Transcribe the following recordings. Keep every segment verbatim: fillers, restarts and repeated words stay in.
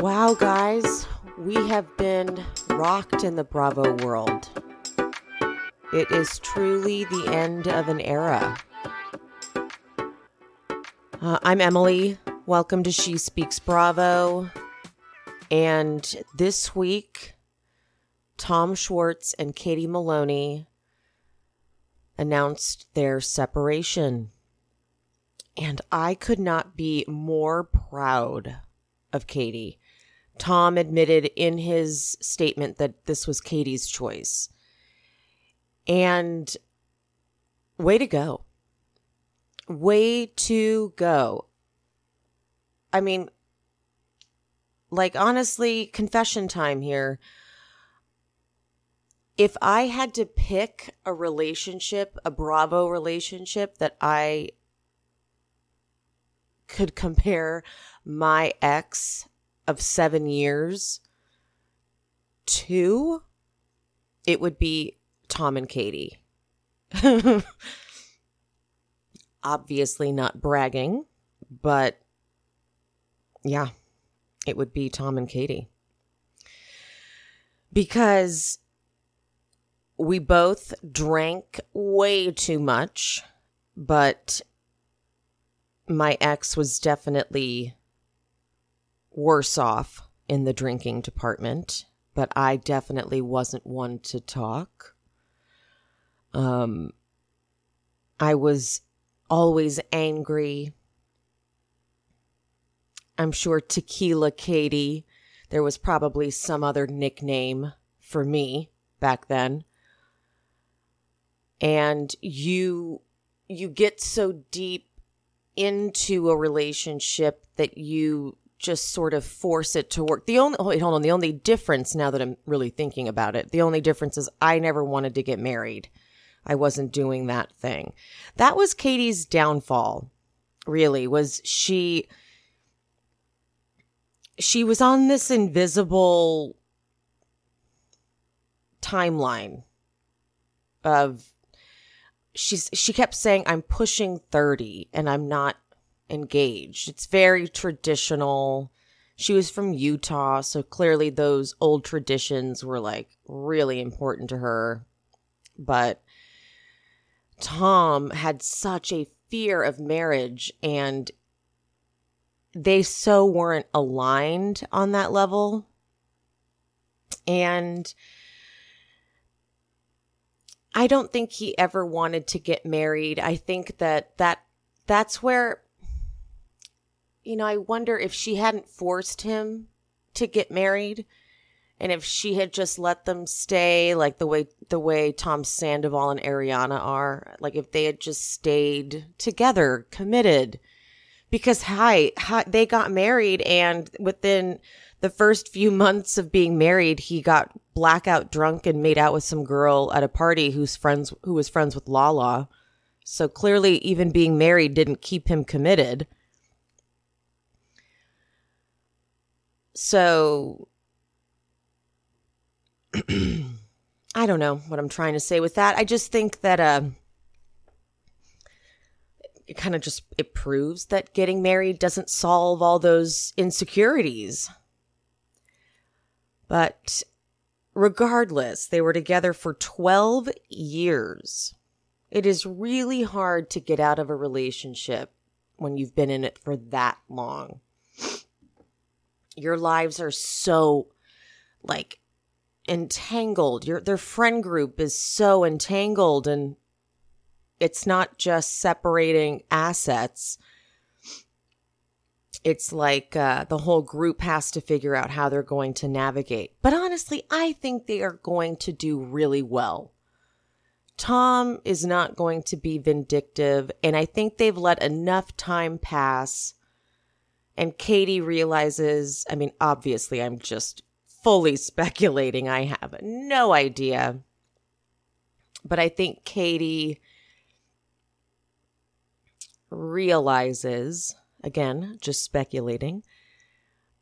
Wow, guys, we have been rocked in the Bravo world. It is truly the end of an era. Uh, I'm Emily. Welcome to She Speaks Bravo. And this week, Tom Schwartz and Katie Maloney announced their separation. And I could not be more proud of Katie. Tom admitted in his statement that this was Katie's choice. And way to go. Way to go. I mean, like, honestly, confession time here. If I had to pick a relationship, a Bravo relationship that I could compare my ex of seven years to, it would be Tom and Katie. Obviously not bragging, but yeah, it would be Tom and Katie. Because we both drank way too much, but my ex was definitely worse off in the drinking department, but I definitely wasn't one to talk. Um, I was always angry. I'm sure Tequila Katie, there was probably some other nickname for me back then. And you, you get so deep into a relationship that you just sort of force it to work. The only, wait, hold on. The only difference, now that I'm really thinking about it, the only difference is I never wanted to get married. I wasn't doing that thing. That was Katie's downfall, really, was she, she was on this invisible timeline of, she's, she kept saying, I'm pushing thirty and I'm not engaged. It's very traditional. She was from Utah, so clearly those old traditions were like really important to her, but Tom had such a fear of marriage, and they so weren't aligned on that level. And I don't think he ever wanted to get married. I think that, that that's where, you know, I wonder if she hadn't forced him to get married, and if she had just let them stay, like the way the way Tom Sandoval and Ariana are, like if they had just stayed together, committed, because hi, hi, they got married, and within the first few months of being married, he got blackout drunk and made out with some girl at a party who's friends who was friends with Lala. So clearly, even being married didn't keep him committed. So I don't know what I'm trying to say with that. I just think that uh, it kind of just, it proves that getting married doesn't solve all those insecurities. But regardless, they were together for twelve years. It is really hard to get out of a relationship when you've been in it for that long. Your lives are so, like, entangled. Your their friend group is so entangled, and it's not just separating assets. It's like uh, the whole group has to figure out how they're going to navigate. But honestly, I think they are going to do really well. Tom is not going to be vindictive, and I think they've let enough time pass And Katie realizes, I mean, obviously I'm just fully speculating. I have no idea. But I think Katie realizes, again, just speculating,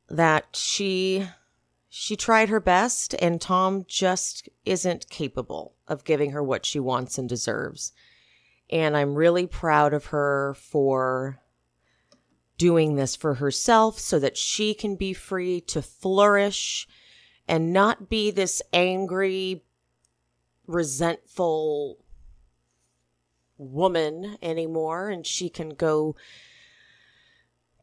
that she she tried her best and Tom just isn't capable of giving her what she wants and deserves. And I'm really proud of her for doing this for herself so that she can be free to flourish and not be this angry, resentful woman anymore. And she can go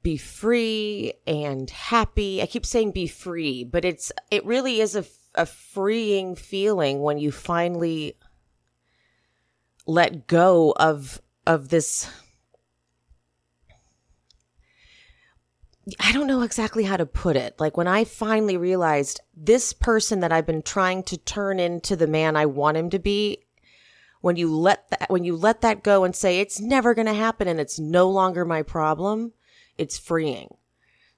be free and happy. I keep saying be free, but it's it really is a, a freeing feeling when you finally let go of of this. I don't know exactly how to put it. Like when I finally realized this person that I've been trying to turn into the man I want him to be, when you let that when you let that go and say it's never going to happen and it's no longer my problem, it's freeing.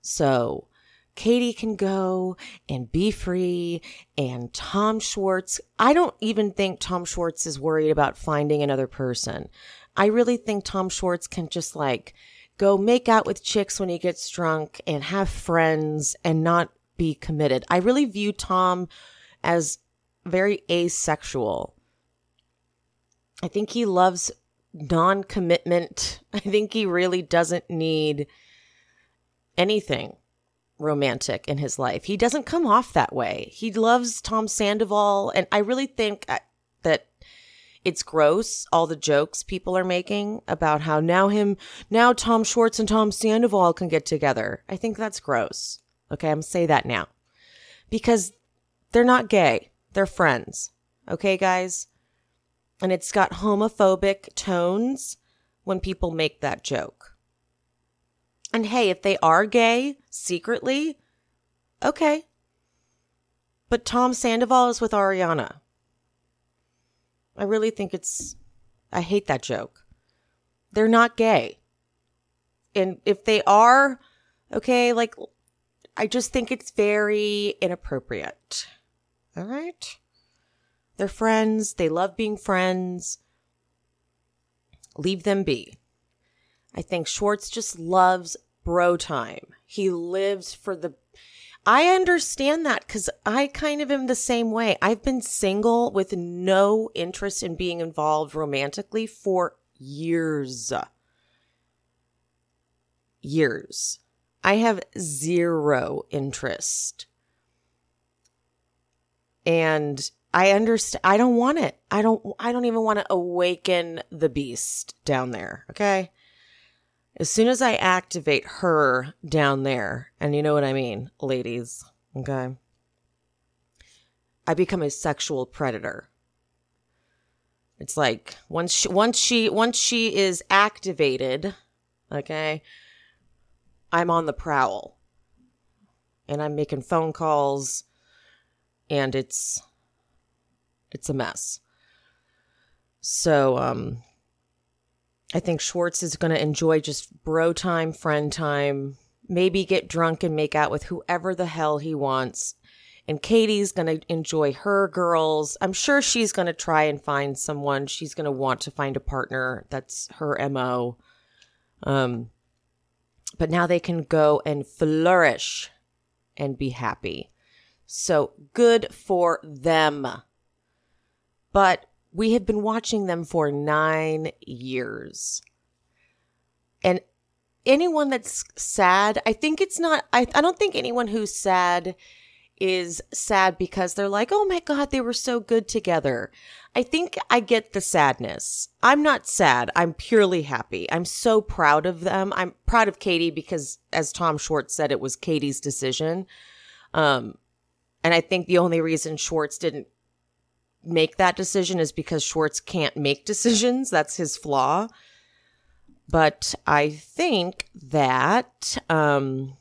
So Katie can go and be free. And Tom Schwartz, I don't even think Tom Schwartz is worried about finding another person. I really think Tom Schwartz can just like go make out with chicks when he gets drunk and have friends and not be committed. I really view Tom as very asexual. I think he loves non-commitment. I think he really doesn't need anything romantic in his life. He doesn't come off that way. He loves Tom Sandoval. And I really think that it's gross, all the jokes people are making about how now him, now Tom Schwartz and Tom Sandoval can get together. I think that's gross. Okay, I'm going to say that now. Because they're not gay. They're friends. Okay, guys? And it's got homophobic tones when people make that joke. And hey, if they are gay secretly, okay. But Tom Sandoval is with Ariana. I really think it's, I hate that joke. They're not gay. And if they are, okay, like, I just think it's very inappropriate. All right. They're friends. They love being friends. Leave them be. I think Schwartz just loves bro time. He lives for the... I understand that because I kind of am the same way. I've been single with no interest in being involved romantically for years. Years. I have zero interest. And... I understand. I don't want it. I don't, I don't even want to awaken the beast down there. Okay. As soon as I activate her down there, and you know what I mean, ladies. Okay. I become a sexual predator. It's like once she, once she, once she is activated, okay, I'm on the prowl and I'm making phone calls and it's, It's a mess. So um, I think Schwartz is going to enjoy just bro time, friend time, maybe get drunk and make out with whoever the hell he wants. And Katie's going to enjoy her girls. I'm sure she's going to try and find someone. She's going to want to find a partner. That's her M O. Um, but now they can go and flourish and be happy. So good for them. But we have been watching them for nine years. And anyone that's sad, I think it's not, I, I don't think anyone who's sad is sad because they're like, oh my God, they were so good together. I think I get the sadness. I'm not sad. I'm purely happy. I'm so proud of them. I'm proud of Katie because as Tom Schwartz said, it was Katie's decision. Um, and I think the only reason Schwartz didn't make that decision is because Schwartz can't make decisions. That's his flaw. But I think that um,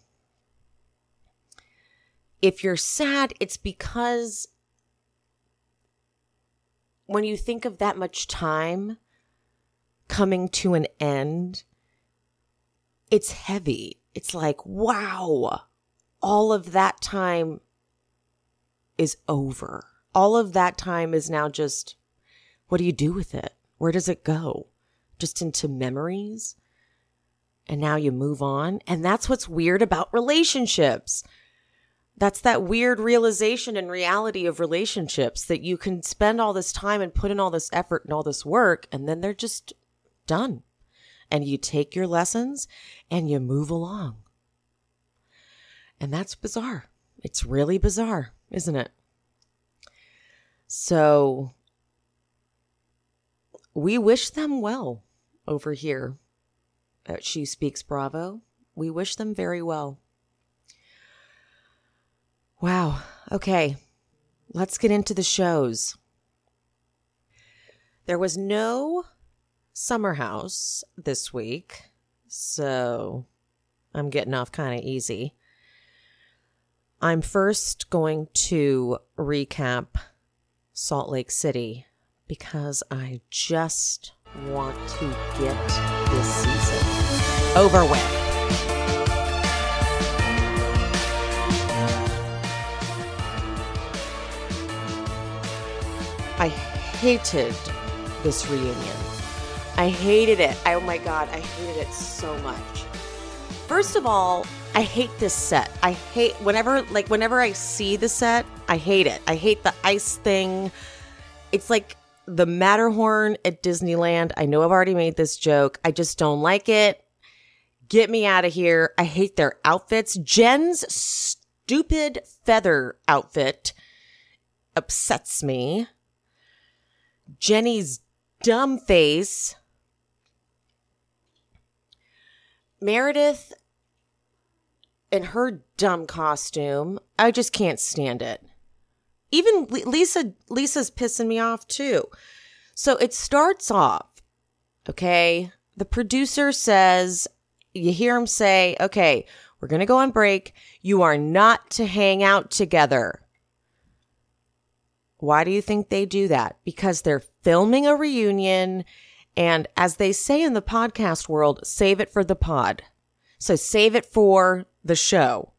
if you're sad, it's because when you think of that much time coming to an end, it's heavy. it's like, wow, all of that time is over. All of that time is now just, what do you do with it? Where does it go? Just into memories? And now you move on? And that's what's weird about relationships. That's that weird realization and reality of relationships, that you can spend all this time and put in all this effort and all this work, and then they're just done. And you take your lessons and you move along. And that's bizarre. It's really bizarre, isn't it? So we wish them well over here at She Speaks Bravo. We wish them very well. Wow. Okay. Let's get into the shows. There was no Summer House this week, so I'm getting off kind of easy. I'm first going to recap Salt Lake City because I just want to get this season over with. I hated this reunion. I hated it. I, oh my God, I hated it so much. First of all, I hate this set. I hate whenever, like whenever I see the set, I hate it. I hate the ice thing. It's like the Matterhorn at Disneyland. I know I've already made this joke. I just don't like it. Get me out of here. I hate their outfits. Jen's stupid feather outfit upsets me. Jenny's dumb face. Meredith and her dumb costume. I just can't stand it. Even Lisa, Lisa's pissing me off too. So it starts off, okay? The producer says, you hear him say, okay, we're going to go on break. You are not to hang out together. Why do you think they do that? Because they're filming a reunion, and as they say in the podcast world, save it for the pod. So save it for the show.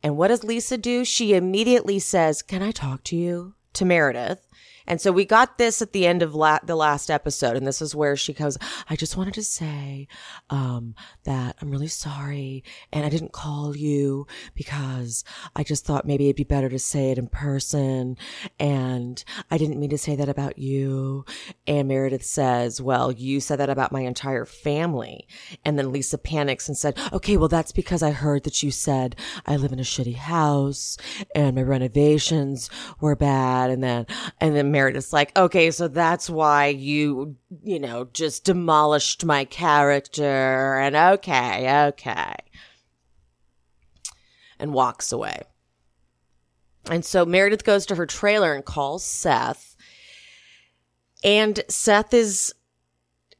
And what does Lisa do? She immediately says, can I talk to you? To Meredith. And so we got this at the end of la- the last episode, and this is where she goes, I just wanted to say um, that I'm really sorry, and I didn't call you because I just thought maybe it'd be better to say it in person, and I didn't mean to say that about you. And Meredith says, well, you said that about my entire family. And then Lisa panics and said, okay, well, that's because I heard that you said I live in a shitty house, and my renovations were bad, and then, and then Meredith Meredith's like, okay, so that's why you, you know, just demolished my character, and okay, okay. And walks away. And so Meredith goes to her trailer and calls Seth. And Seth is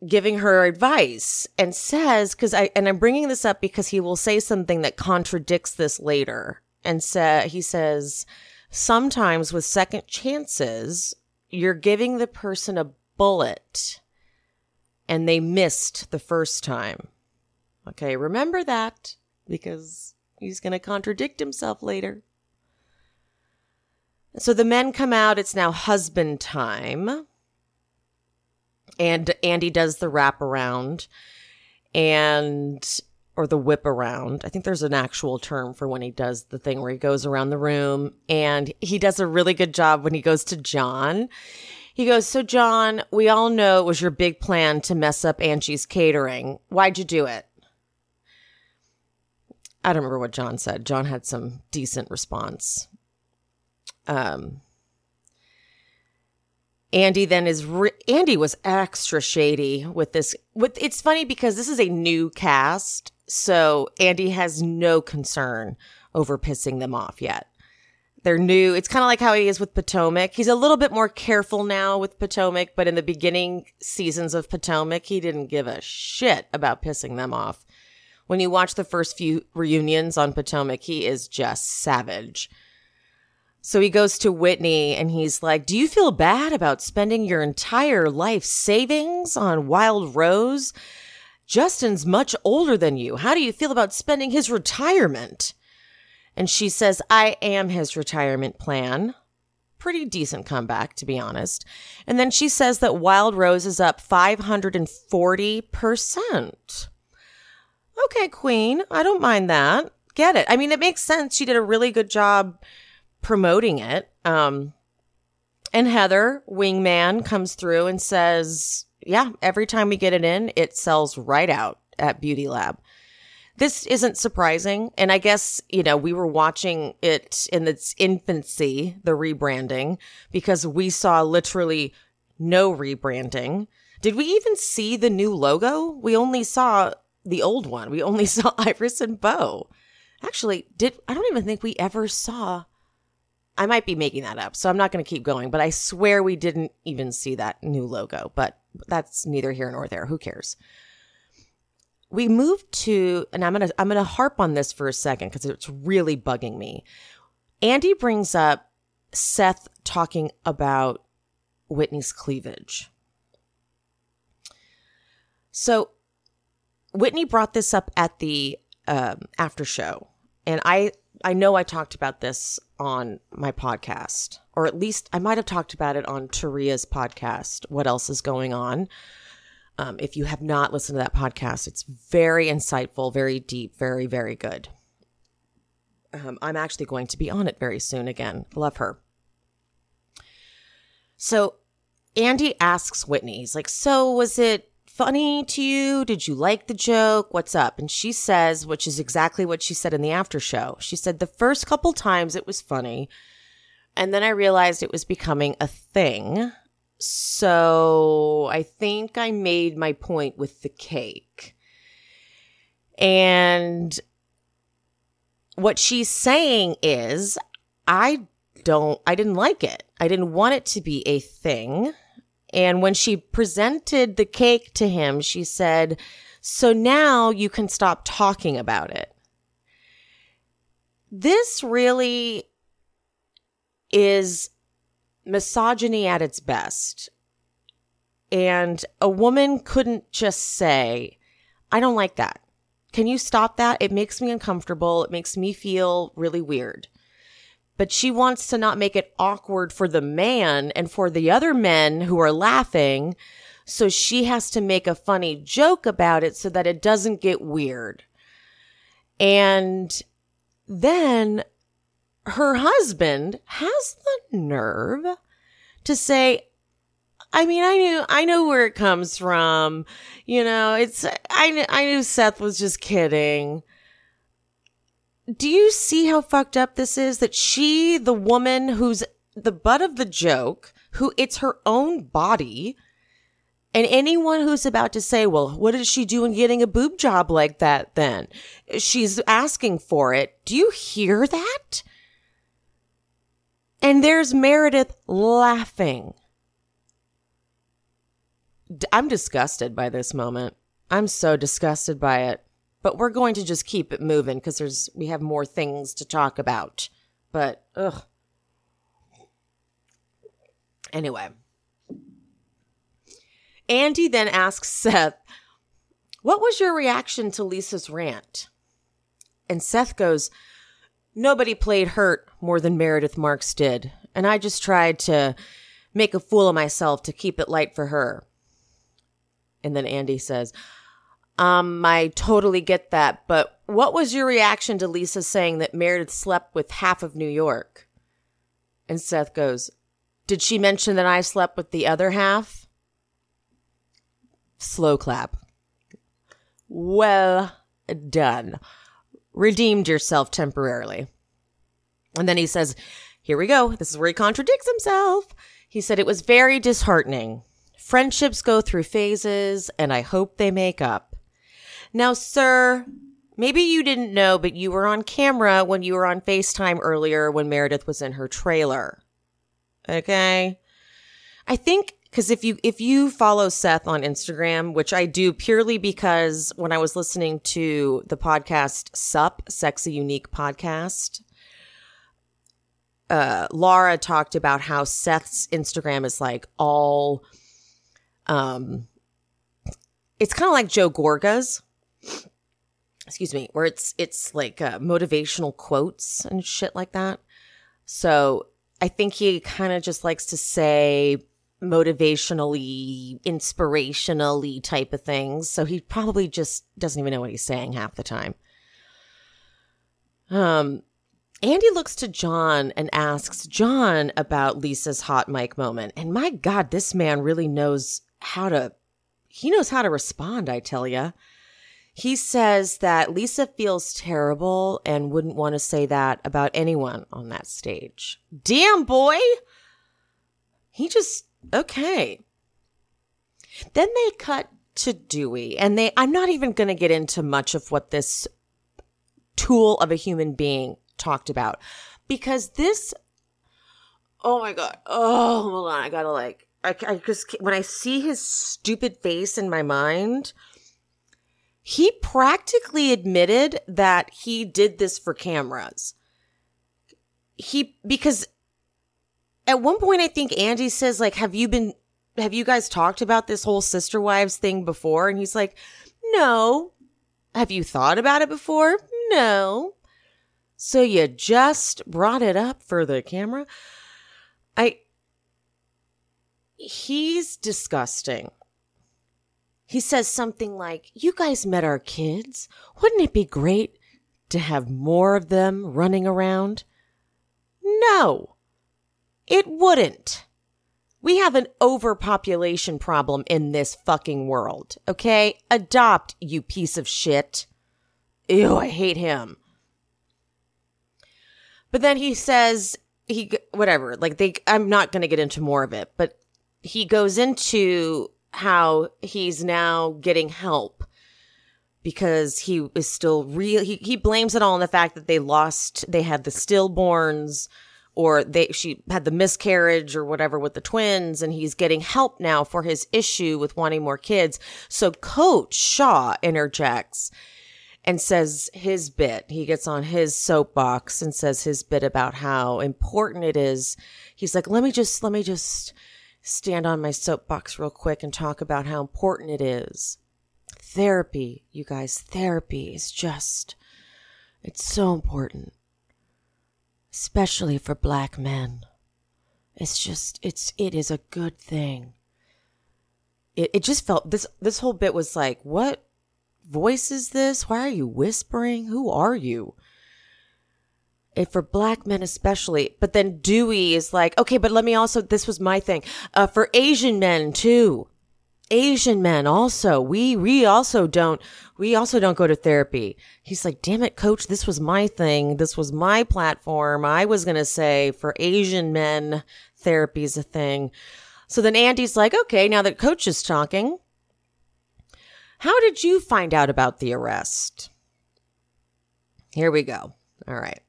giving her advice and says, because I, and I'm bringing this up because he will say something that contradicts this later. And so he says, sometimes with second chances, you're giving the person a bullet and they missed the first time. Okay, remember that, because he's going to contradict himself later. So the men come out. It's now husband time. And Andy does the wraparound and, or the whip around. I think there's an actual term for when he does the thing where he goes around the room, and he does a really good job when he goes to John. He goes, so John, we all know it was your big plan to mess up Angie's catering. Why'd you do it? I don't remember what John said. John had some decent response. Um, Andy then is re- Andy was extra shady with this. With it's funny because this is a new cast. So Andy has no concern over pissing them off yet. They're new. It's kind of like how he is with Potomac. He's a little bit more careful now with Potomac, but in the beginning seasons of Potomac, he didn't give a shit about pissing them off. When you watch the first few reunions on Potomac, he is just savage. So he goes to Whitney and he's like, do you feel bad about spending your entire life savings on Wild Rose? Justin's much older than you. How do you feel about spending his retirement? And she says, I am his retirement plan. Pretty decent comeback, to be honest. And then she says that Wild Rose is up five hundred forty percent. Okay, Queen, I don't mind that. Get it. I mean, it makes sense. She did a really good job promoting it. Um, and Heather, Wingman, comes through and says, yeah, every time we get it in, it sells right out at Beauty Lab. This isn't surprising. And I guess, you know, we were watching it in its infancy, the rebranding, because we saw literally no rebranding. Did we even see the new logo? We only saw the old one. We only saw Iris and Beau. Actually, did I don't even think we ever saw. I might be making that up, so I'm not going to keep going. But I swear we didn't even see that new logo. But that's neither here nor there. Who cares? We moved to, and I'm going to I'm going to harp on this for a second because it's really bugging me. Andy brings up Seth talking about Whitney's cleavage. So Whitney brought this up at the um, after show. And I, I know I talked about this on my podcast, or at least I might have talked about it on Taria's podcast, What Else Is Going On? Um, if you have not listened to that podcast, it's very insightful, very deep, very, very good. Um, I'm actually going to be on it very soon again. Love her. So Andy asks Whitney, he's like, so was it funny to you? Did you like the joke? What's up? And she says, which is exactly what she said in the after show. She said, the first couple times it was funny. And then I realized it was becoming a thing. So I think I made my point with the cake. And what she's saying is, I don't, I didn't like it. I didn't want it to be a thing. And when she presented the cake to him, she said, so now you can stop talking about it. This really is misogyny at its best. And a woman couldn't just say, I don't like that. Can you stop that? It makes me uncomfortable. It makes me feel really weird. But she wants to not make it awkward for the man and for the other men who are laughing. So she has to make a funny joke about it so that it doesn't get weird. And then her husband has the nerve to say, I mean, I knew, I know where it comes from. You know, it's, I, I knew Seth was just kidding. Do you see how fucked up this is? That she, the woman who's the butt of the joke, who it's her own body, and anyone who's about to say, well, what did she do in getting a boob job like that then? She's asking for it. Do you hear that? And there's Meredith laughing. I'm disgusted by this moment. I'm so disgusted by it. But we're going to just keep it moving because there's we have more things to talk about. But, ugh. Anyway. Andy then asks Seth, what was your reaction to Lisa's rant? And Seth goes, nobody played hurt more than Meredith Marks did, and I just tried to make a fool of myself to keep it light for her. And then Andy says, um, I totally get that, but what was your reaction to Lisa saying that Meredith slept with half of New York? And Seth goes, did she mention that I slept with the other half? Slow clap. Well done. Redeemed yourself temporarily. And then he says, here we go. This is where he contradicts himself. He said, it was very disheartening. Friendships go through phases, and I hope they make up. Now, sir, maybe you didn't know, but you were on camera when you were on FaceTime earlier when Meredith was in her trailer. Okay? I think because if you if you follow Seth on Instagram, which I do purely because when I was listening to the podcast Sup, Sexy Unique Podcast, uh, Laura talked about how Seth's Instagram is like all um, it's kind of like Joe Gorga's, excuse me, where it's it's like uh, motivational quotes and shit like that. So I think he kind of just likes to say motivationally, inspirationally type of things. So he probably just doesn't even know what he's saying half the time. Um, Andy looks to John and asks John about Lisa's hot mic moment. And my God, this man really knows how to, he knows how to respond, I tell ya. He says that Lisa feels terrible and wouldn't want to say that about anyone on that stage. Damn, boy. He just, okay. Then they cut to Dewey, and they, I'm not even going to get into much of what this tool of a human being talked about, because this, oh my God. Oh, hold on. I gotta like, I, I just, when I see his stupid face in my mind, he practically admitted that he did this for cameras. He, because at one point, I think Andy says, like, have you been, have you guys talked about this whole sister wives thing before? And he's like, no. Have you thought about it before? No. So you just brought it up for the camera? I, he's disgusting. He says something like, you guys met our kids. Wouldn't it be great to have more of them running around? No, it wouldn't. We have an overpopulation problem in this fucking world, okay? Adopt, you piece of shit. Ew, I hate him. But then he says, he whatever, like they, I'm not going to get into more of it, but he goes into how he's now getting help because he is still real. He, he blames it all on the fact that they lost, they had the stillborns, or they, she had the miscarriage or whatever with the twins. And he's getting help now for his issue with wanting more kids. So Coach Shaw interjects and says his bit. He gets on his soapbox and says his bit about how important it is. He's like, let me just, let me just stand on my soapbox real quick and talk about how important it is. Therapy, you guys, therapy is just, it's so important, especially for black men. It's just, it's, it is a good thing. It, it just felt, this, this whole bit was like, what voice is this? Why are you whispering? Who are you? And for black men especially. But then Dewey is like, okay, but let me also, this was my thing. Uh, for Asian men too. Asian men also. We we also don't we also don't go to therapy. He's like, damn it, Coach, this was my thing. This was my platform. I was gonna say for Asian men, therapy is a thing. So then Andy's like, okay, now that Coach is talking, how did you find out about the arrest? Here we go. All right.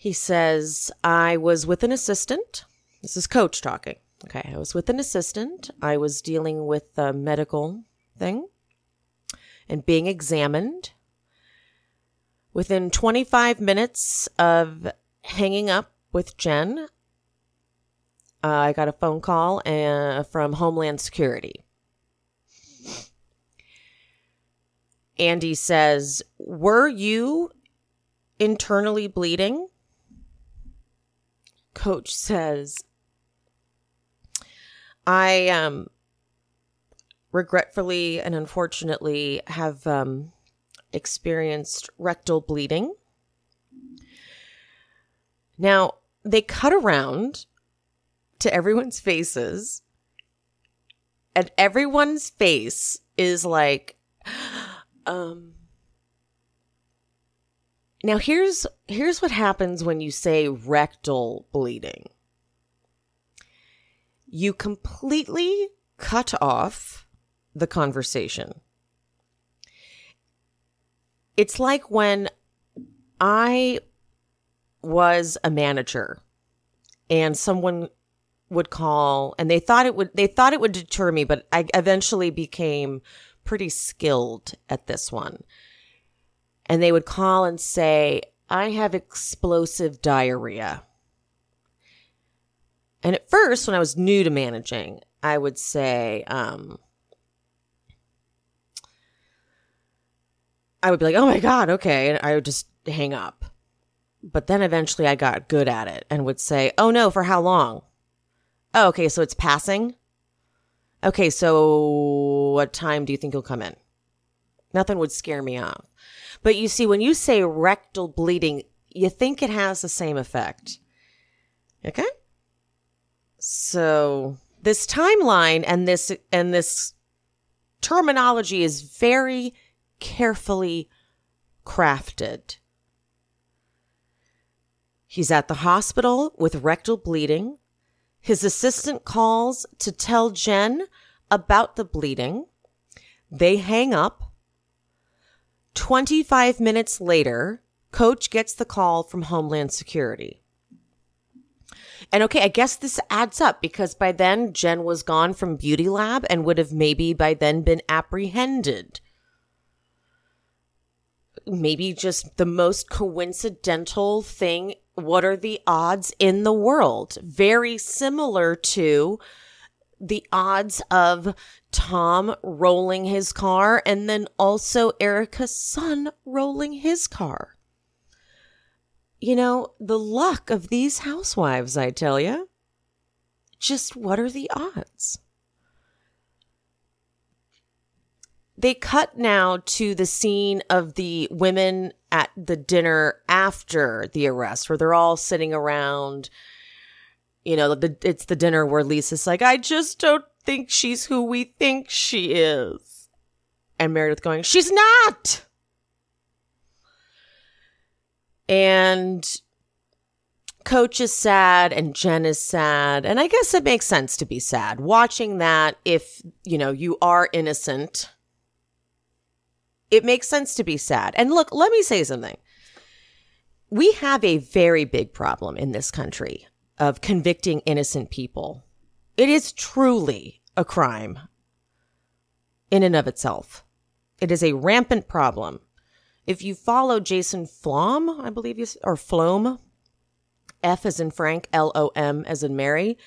He says, I was with an assistant. This is Coach talking. Okay, I was with an assistant. I was dealing with a medical thing and being examined. Within twenty-five minutes of hanging up with Jen, uh, I got a phone call uh, from Homeland Security. Andy says, were you internally bleeding? Coach says, I um, regretfully and unfortunately have um, experienced rectal bleeding. Now, they cut around to everyone's faces, and everyone's face is like, um, now, here's here's what happens when you say rectal bleeding. You completely cut off the conversation. It's like when I was a manager and someone would call, and they thought it would they thought it would deter me, but I eventually became pretty skilled at this one. And they would call and say, I have explosive diarrhea. And at first, when I was new to managing, I would say, um, I would be like, oh my God, okay. And I would just hang up. But then eventually I got good at it and would say, oh no, for how long? Oh, okay, so it's passing. Okay, so what time do you think you'll come in? Nothing would scare me off. But you see, when you say rectal bleeding, you think it has the same effect. Okay? So this timeline and this and this terminology is very carefully crafted. He's at the hospital with rectal bleeding. His assistant calls to tell Jen about the bleeding. They hang up. twenty-five minutes later, Coach gets the call from Homeland Security. And okay, I guess this adds up because by then Jen was gone from Beauty Lab and would have maybe by then been apprehended. Maybe just the most coincidental thing. What are the odds in the world? Very similar to the odds of Tom rolling his car and then also Erica's son rolling his car. You know, the luck of these housewives, I tell you. Just what are the odds? They cut now to the scene of the women at the dinner after the arrest, where they're all sitting around. You know, the, it's the dinner where Lisa's like, I just don't think she's who we think she is. And Meredith going, she's not. And Coach is sad and Jen is sad. And I guess it makes sense to be sad. Watching that, if, you know, you are innocent, it makes sense to be sad. And look, let me say something. We have a very big problem in this country of convicting innocent people. It is truly a crime in and of itself. It is a rampant problem. If you follow Jason Flom, I believe, you or Flom, F as in Frank, L O M as in Mary,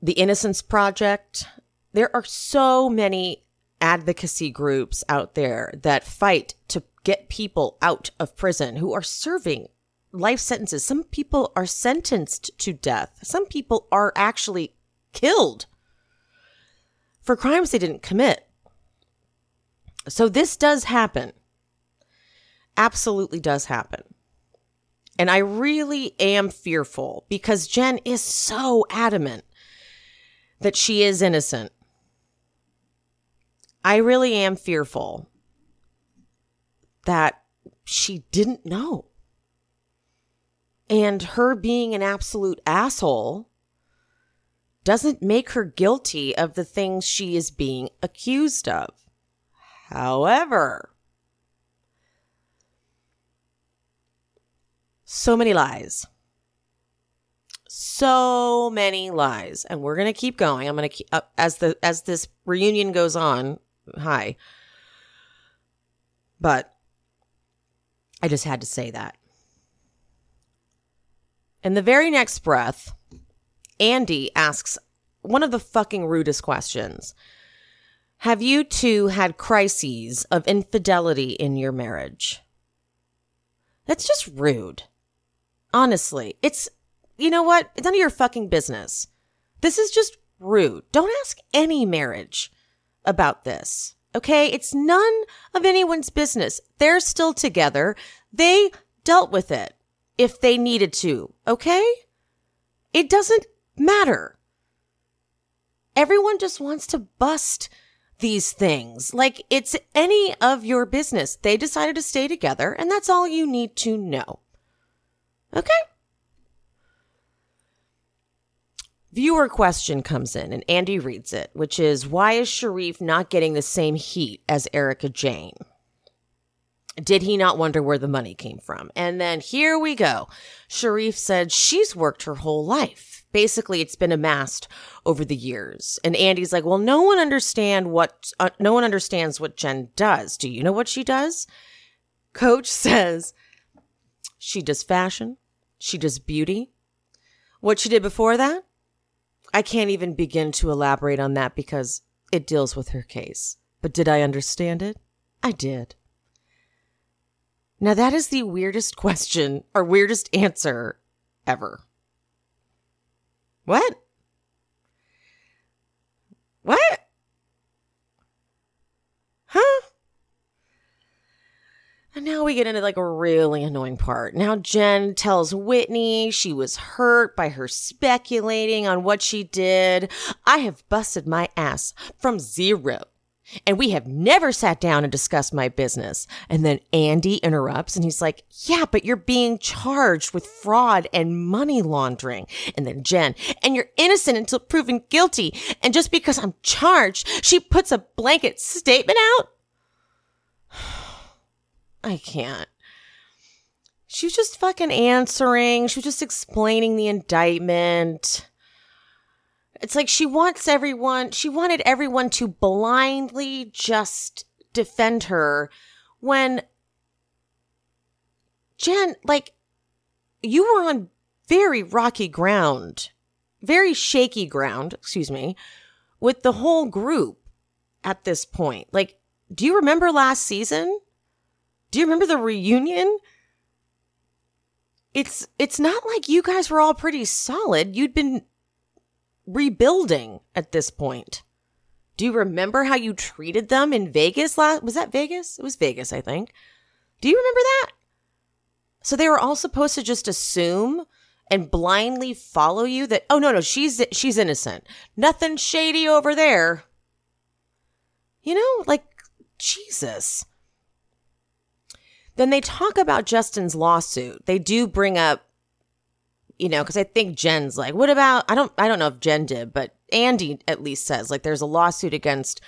the Innocence Project, there are so many advocacy groups out there that fight to get people out of prison who are serving life sentences. Some people are sentenced to death. Some people are actually killed for crimes they didn't commit. So this does happen. Absolutely does happen. And I really am fearful because Jen is so adamant that she is innocent. I really am fearful that she didn't know. And her being an absolute asshole doesn't make her guilty of the things she is being accused of. However, so many lies. So many lies. And we're going to keep going. I'm going to keep uh, as the as this reunion goes on. Hi. But I just had to say that. In the very next breath, Andy asks one of the fucking rudest questions. Have you two had crises of infidelity in your marriage? That's just rude. Honestly, it's, you know what? It's none of your fucking business. This is just rude. Don't ask any marriage about this. Okay? It's none of anyone's business. They're still together. They dealt with it if they needed to. Okay? It doesn't matter. Everyone just wants to bust these things. Like, it's any of your business. They decided to stay together, and that's all you need to know. Okay? Viewer question comes in, and Andy reads it, which is, why is Sharif not getting the same heat as Erica Jane? Did he not wonder where the money came from? And then here we go. Sharif said she's worked her whole life. Basically, it's been amassed over the years. And Andy's like, well, no one understand what uh, no one understands what Jen does. Do you know what she does? Coach says she does fashion. She does beauty. What she did before that? I can't even begin to elaborate on that because it deals with her case. But did I understand it? I did. Now that is the weirdest question or weirdest answer ever. What? What? Huh? And now we get into like a really annoying part. Now Jen tells Whitney she was hurt by her speculating on what she did. I have busted my ass from zero, and we have never sat down and discussed my business. And then Andy interrupts and he's like, yeah, but you're being charged with fraud and money laundering. And then Jen, and you're innocent until proven guilty. And just because I'm charged, she puts a blanket statement out? I can't. She was just fucking answering. She was just explaining the indictment. It's like she wants everyone, she wanted everyone to blindly just defend her when, Jen, like, you were on very rocky ground, very shaky ground, excuse me, with the whole group at this point. Like, do you remember last season? Do you remember the reunion? It's it's not like you guys were all pretty solid. You'd been rebuilding at this point. Do you remember how you treated them in Vegas last? Was that Vegas? It was Vegas, I think. Do you remember that? So they were all supposed to just assume and blindly follow you that, oh, no, no, she's she's innocent. Nothing shady over there. You know, like, Jesus. Then they talk about Justin's lawsuit. They do bring up, you know, because I think Jen's like, what about, I don't I don't know if Jen did, but Andy at least says, like, there's a lawsuit against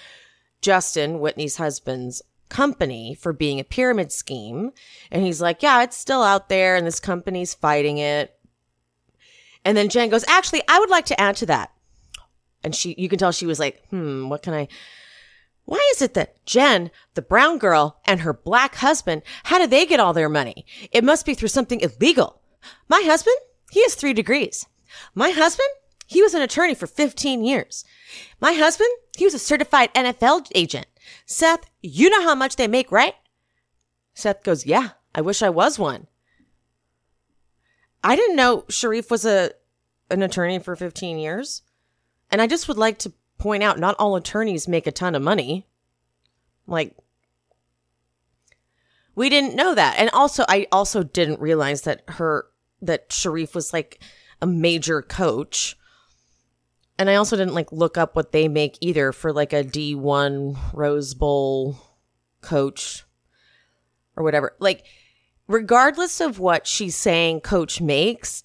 Justin, Whitney's husband's company, for being a pyramid scheme. And he's like, yeah, it's still out there and this company's fighting it. And then Jen goes, actually, I would like to add to that. And she, you can tell she was like, hmm, what can I... Why is it that Jen, the brown girl, and her black husband, how do they get all their money? It must be through something illegal. My husband, he has three degrees. My husband, he was an attorney for fifteen years. My husband, he was a certified N F L agent. Seth, you know how much they make, right? Seth goes, yeah, I wish I was one. I didn't know Sharif was a an attorney for fifteen years. And I just would like to point out, not all attorneys make a ton of money. Like, we didn't know that. And also, I also didn't realize that her, that Sharif was like a major coach. And I also didn't like look up what they make either for like a D one Rose Bowl coach or whatever. Like, regardless of what she's saying coach makes,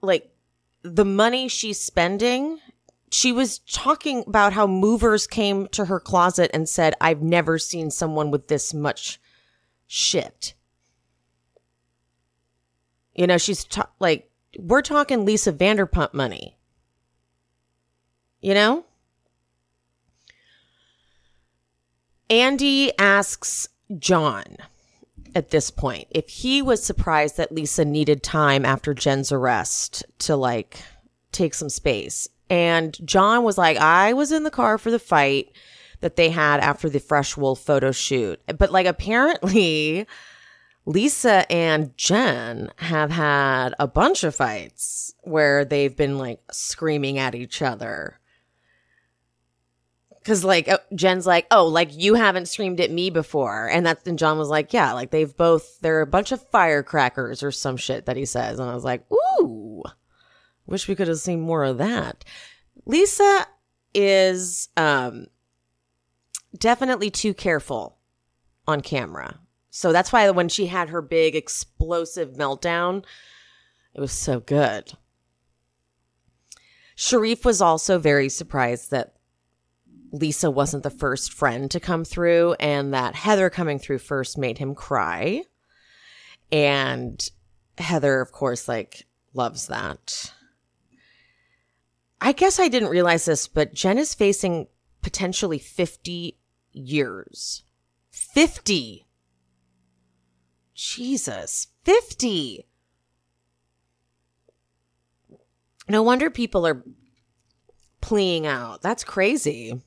like the money she's spending, she was talking about how movers came to her closet and said, I've never seen someone with this much shit. You know, she's ta- like, we're talking Lisa Vanderpump money. You know? Andy asks John at this point if he was surprised that Lisa needed time after Jen's arrest to like take some space. And John was like, I was in the car for the fight that they had after the Fresh Wolf photo shoot. But like apparently Lisa and Jen have had a bunch of fights where they've been like screaming at each other. Because like Jen's like, oh, like you haven't screamed at me before. And that's, and John was like, yeah, like they've both, they're a bunch of firecrackers or some shit that he says. And I was like, ooh. Wish we could have seen more of that. Lisa is um, definitely too careful on camera. So that's why when she had her big explosive meltdown, it was so good. Sharif was also very surprised that Lisa wasn't the first friend to come through and that Heather coming through first made him cry. And Heather, of course, like, loves that. I guess I didn't realize this, but Jen is facing potentially fifty years. fifty. Jesus, fifty. No wonder people are pleading out. That's crazy.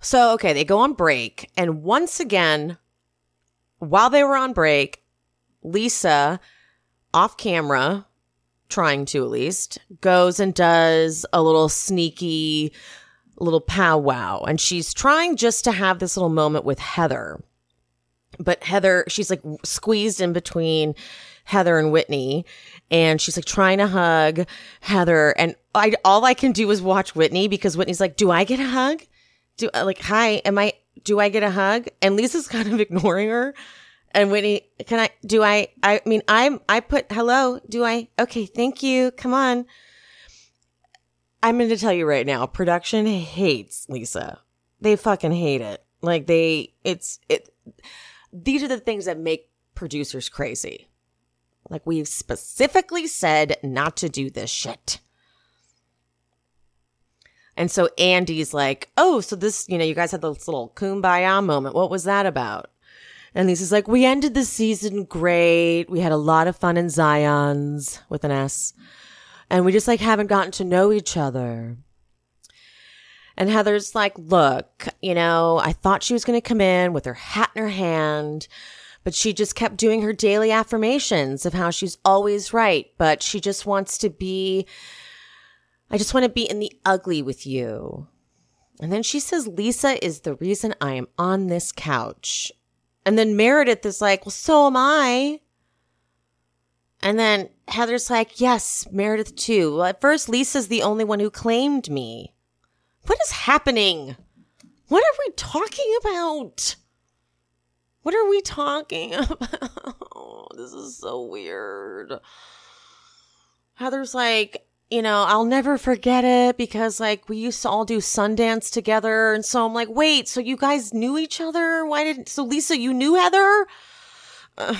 So, okay, they go on break. And once again, while they were on break, Lisa, off camera, trying to at least, goes and does a little sneaky little powwow. And she's trying just to have this little moment with Heather. But Heather, she's like squeezed in between Heather and Whitney. And she's like trying to hug Heather. And I, all I can do is watch Whitney, because Whitney's like, do I get a hug? Do like, hi, am I, do I get a hug? And Lisa's kind of ignoring her. And Whitney, can I, do I, I mean, I'm, I put, hello, do I, okay, thank you, come on. I'm going to tell you right now, production hates Lisa. They fucking hate it. Like they, it's, it, these are the things that make producers crazy. Like we've specifically said not to do this shit. And so Andy's like, oh, so this, you know, you guys had this little kumbaya moment. What was that about? And Lisa's like, we ended the season great. We had a lot of fun in Zion's, with an S. And we just like haven't gotten to know each other. And Heather's like, look, you know, I thought she was going to come in with her hat in her hand, but she just kept doing her daily affirmations of how she's always right. But she just wants to be, I just want to be in the ugly with you. And then she says, Lisa is the reason I am on this couch. And then Meredith is like, well, so am I. And then Heather's like, yes, Meredith too. Well, at first, Lisa's the only one who claimed me. What is happening? What are we talking about? What are we talking about? This is so weird. Heather's like, you know, I'll never forget it because like we used to all do Sundance together. And so I'm like, wait, so you guys knew each other? Why didn't, so Lisa, you knew Heather? Uh,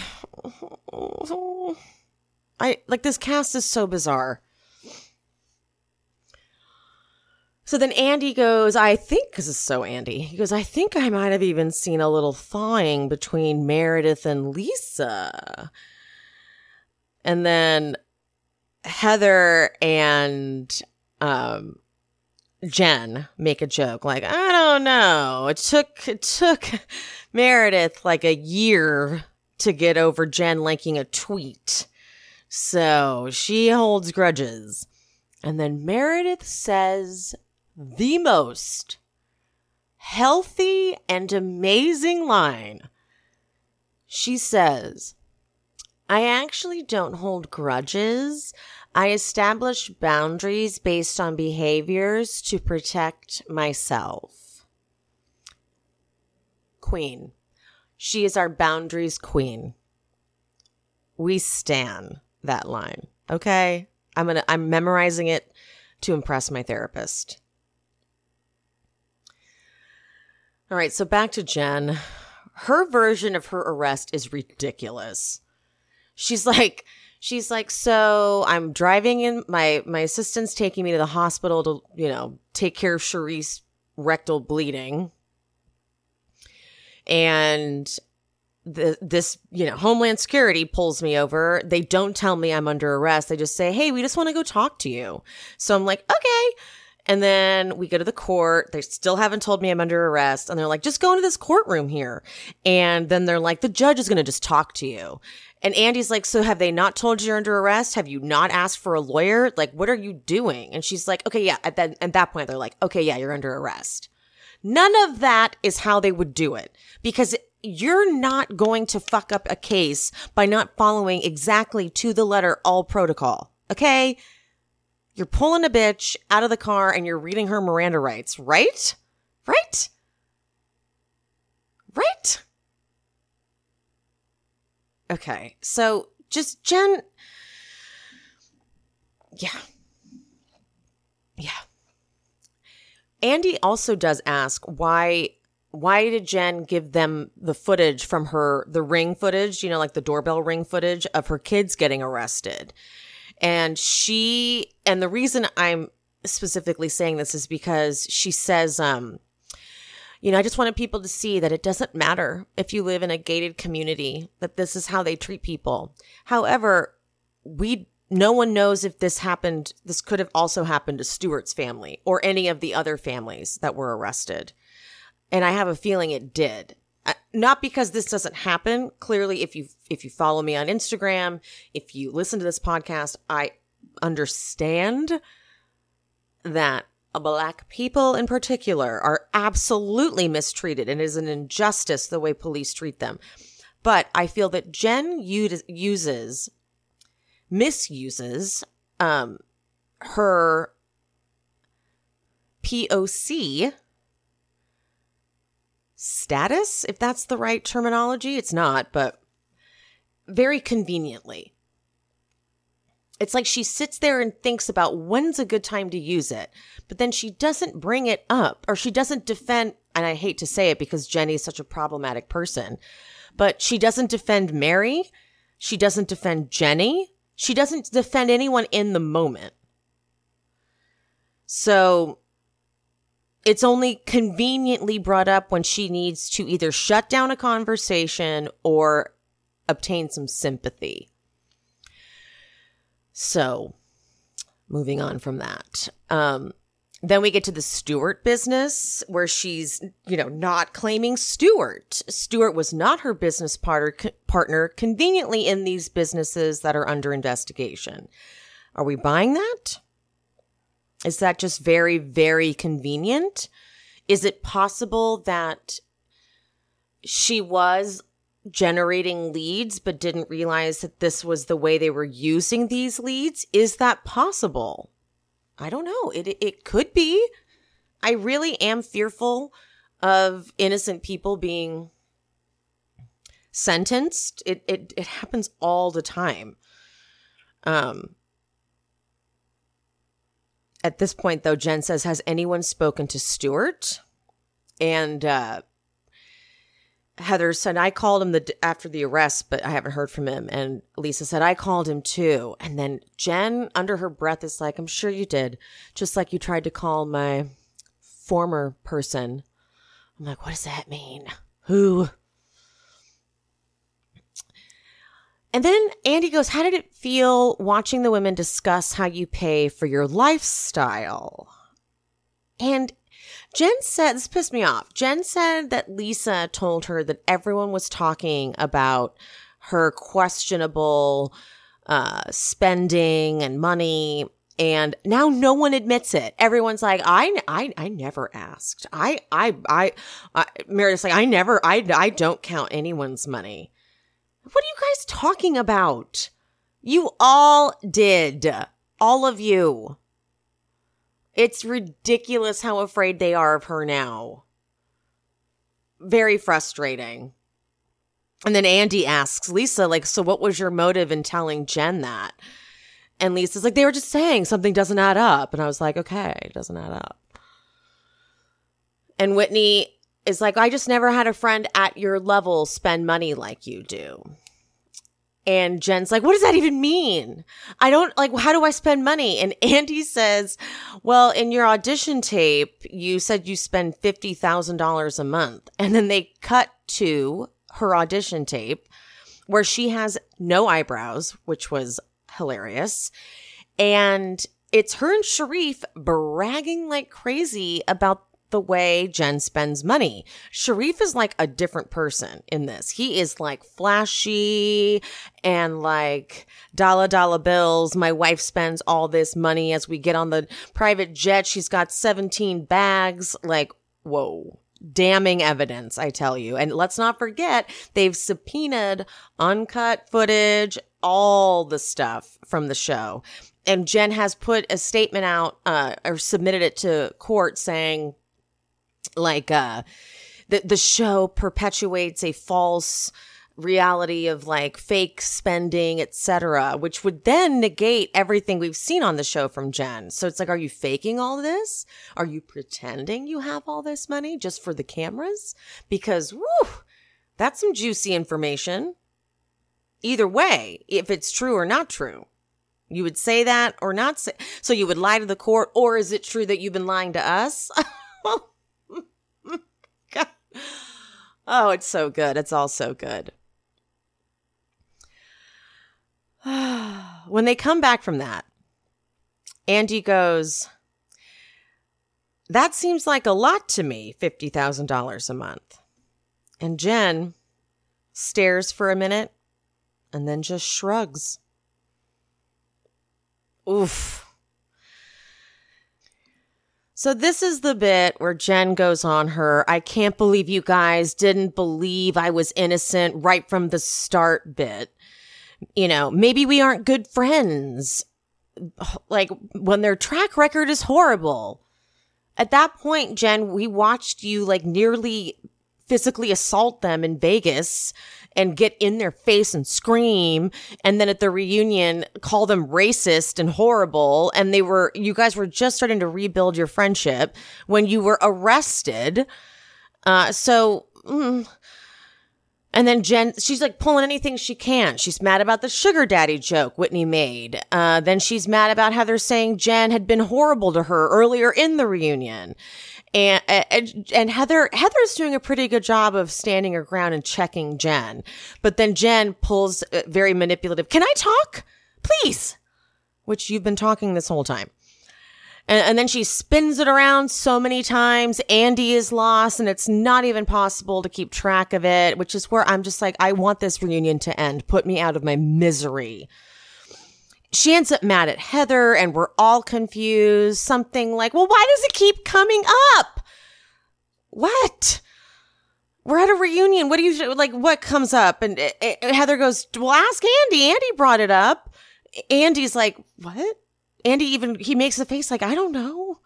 I like this cast is so bizarre. So then Andy goes, I think, because it's so Andy, he goes, I think I might have even seen a little thawing between Meredith and Lisa. And then Heather and um, Jen make a joke like, I don't know. It took, it took Meredith like a year to get over Jen liking a tweet. So she holds grudges. And then Meredith says the most healthy and amazing line. She says, I actually don't hold grudges. I establish boundaries based on behaviors to protect myself. Queen. She is our boundaries queen. We stan that line. Okay? I'm gonna, I'm memorizing it to impress my therapist. All right, so back to Jen. Her version of her arrest is ridiculous. She's like, she's like, so I'm driving in, my, my assistant's taking me to the hospital to, you know, take care of Sharif's rectal bleeding. And the, this, you know, Homeland Security pulls me over. They don't tell me I'm under arrest. They just say, hey, we just want to go talk to you. So I'm like, okay. And then we go to the court. They still haven't told me I'm under arrest. And they're like, just go into this courtroom here. And then they're like, the judge is going to just talk to you. And Andy's like, so have they not told you you're under arrest? Have you not asked for a lawyer? Like, what are you doing? And she's like, okay, yeah. At that, at that point, they're like, okay, yeah, you're under arrest. None of that is how they would do it, because you're not going to fuck up a case by not following exactly to the letter all protocol. Okay? You're pulling a bitch out of the car and you're reading her Miranda rights, right? Right? Right? Okay. So just Jen. Yeah. Yeah. Andy also does ask why why did Jen give them the footage from her, the ring footage, you know, like the doorbell ring footage of her kids getting arrested. And she, and the reason I'm specifically saying this is because she says, um, you know, I just wanted people to see that it doesn't matter if you live in a gated community, that this is how they treat people. However, we no one knows if this happened. This could have also happened to Stewart's family or any of the other families that were arrested. And I have a feeling it did. Not because this doesn't happen. Clearly, if you if you follow me on Instagram, if you listen to this podcast, I understand that Black people in particular are absolutely mistreated, and it is an injustice the way police treat them. But I feel that Jen uses, misuses um, her P O C status, if that's the right terminology. It's not, but very conveniently. It's like she sits there and thinks about when's a good time to use it, but then she doesn't bring it up, or she doesn't defend, and I hate to say it because Jenny is such a problematic person, but she doesn't defend Mary. She doesn't defend Jenny. She doesn't defend anyone in the moment. So it's only conveniently brought up when she needs to either shut down a conversation or obtain some sympathy. So, moving on from that. Um, then we get to the Stewart business where she's, you know, not claiming Stewart. Stewart was not her business partner, partner conveniently in these businesses that are under investigation. Are we buying that? Is that just very, very convenient? Is it possible that she was generating leads but didn't realize that this was the way they were using these leads? Is that possible? I don't know. It it could be. I really am fearful of innocent people being sentenced. It it it happens all the time. Um at this point though, Jen says, "Has anyone spoken to Stewart?" And uh Heather said, I called him the d- after the arrest, but I haven't heard from him. And Lisa said, I called him too. And then Jen, under her breath, is like, I'm sure you did. Just like you tried to call my former person. I'm like, what does that mean? Who? And then Andy goes, how did it feel watching the women discuss how you pay for your lifestyle? And Jen said, this pissed me off. Jen said that Lisa told her that everyone was talking about her questionable uh, spending and money. And now no one admits it. Everyone's like, I, I, I never asked. I, I, I, I Meredith's like, I never, I, I don't count anyone's money. What are you guys talking about? You all did. All of you. It's ridiculous how afraid they are of her now. Very frustrating. And then Andy asks Lisa, like, so what was your motive in telling Jen that? And Lisa's like, they were just saying something doesn't add up. And I was like, okay, it doesn't add up. And Whitney is like, I just never had a friend at your level spend money like you do. And Jen's like, what does that even mean? I don't, like, how do I spend money? And Andy says, well, in your audition tape, you said you spend fifty thousand dollars a month. And then they cut to her audition tape where she has no eyebrows, which was hilarious. And it's her and Sharif bragging like crazy about the way Jen spends money. Sharif is like a different person in this. He is like flashy and like dollar dollar bills. My wife spends all this money as we get on the private jet. She's got seventeen bags. Like, whoa, damning evidence, I tell you. And let's not forget, they've subpoenaed uncut footage, all the stuff from the show. And Jen has put a statement out uh, or submitted it to court saying, Like uh, the the show perpetuates a false reality of like fake spending, et cetera, which would then negate everything we've seen on the show from Jen. So it's like, are you faking all this? Are you pretending you have all this money just for the cameras? Because whew, that's some juicy information. Either way, if it's true or not true, you would say that or not say. So you would lie to the court, or is it true that you've been lying to us? Oh, it's so good. It's all so good. When they come back from that, Andy goes, that seems like a lot to me, fifty thousand dollars a month. And Jen stares for a minute and then just shrugs. Oof. So this is the bit where Jen goes on her, I can't believe you guys didn't believe I was innocent right from the start bit. You know, maybe we aren't good friends. Like, when their track record is horrible. At that point, Jen, we watched you like nearly physically assault them in Vegas and get in their face and scream. And then at the reunion, call them racist and horrible. And they were, you guys were just starting to rebuild your friendship when you were arrested. Uh, so, mm. And then Jen, she's like pulling anything she can. She's mad about the sugar daddy joke Whitney made. Uh, then she's mad about how they're saying Jen had been horrible to her earlier in the reunion. And, and and Heather Heather's doing a pretty good job of standing her ground and checking Jen. But then Jen pulls uh, very manipulative, can I talk? Please. Which you've been talking this whole time. And, and then she spins it around so many times. Andy is lost and it's not even possible to keep track of it, which is where I'm just like, I want this reunion to end. Put me out of my misery. She ends up mad at Heather and we're all confused. Something like, well, why does it keep coming up? What? We're at a reunion. What do you, like, what comes up? And it, it, Heather goes, well, ask Andy. Andy brought it up. Andy's like, what? Andy even, he makes a face like, I don't know.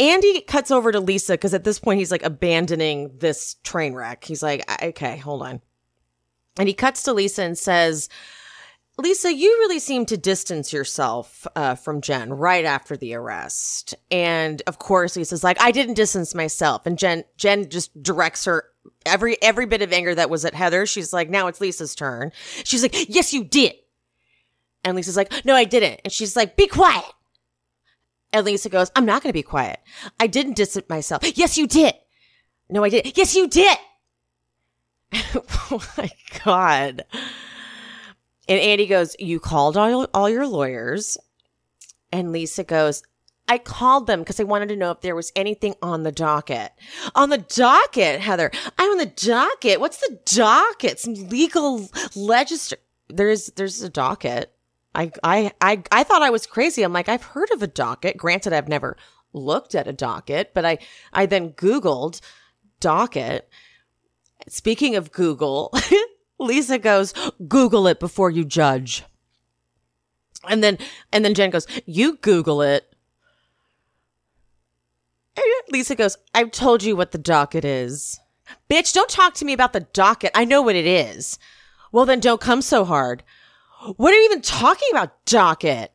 Andy cuts over to Lisa because at this point he's like abandoning this train wreck. He's like, okay, hold on. And he cuts to Lisa and says, Lisa, you really seem to distance yourself uh, from Jen right after the arrest. And of course, Lisa's like, I didn't distance myself. And Jen Jen just directs her every every bit of anger that was at Heather. She's like, now it's Lisa's turn. She's like, yes, you did. And Lisa's like, no, I didn't. And she's like, be quiet. And Lisa goes, I'm not going to be quiet. I didn't distance myself. Yes, you did. No, I didn't. Yes, you did. Oh, my God. And Andy goes, you called all, all your lawyers. And Lisa goes, I called them because I wanted to know if there was anything on the docket. On the docket, Heather. I'm on the docket. What's the docket? Some legal legislature. There's there's a docket. I, I, I, I thought I was crazy. I'm like, I've heard of a docket. Granted, I've never looked at a docket, but I, I then Googled docket. Speaking of Google... Lisa goes, Google it before you judge. And then and then Jen goes, you Google it. And Lisa goes, I've told you what the docket is. Bitch, don't talk to me about the docket. I know what it is. Well, then don't come so hard. What are you even talking about, docket?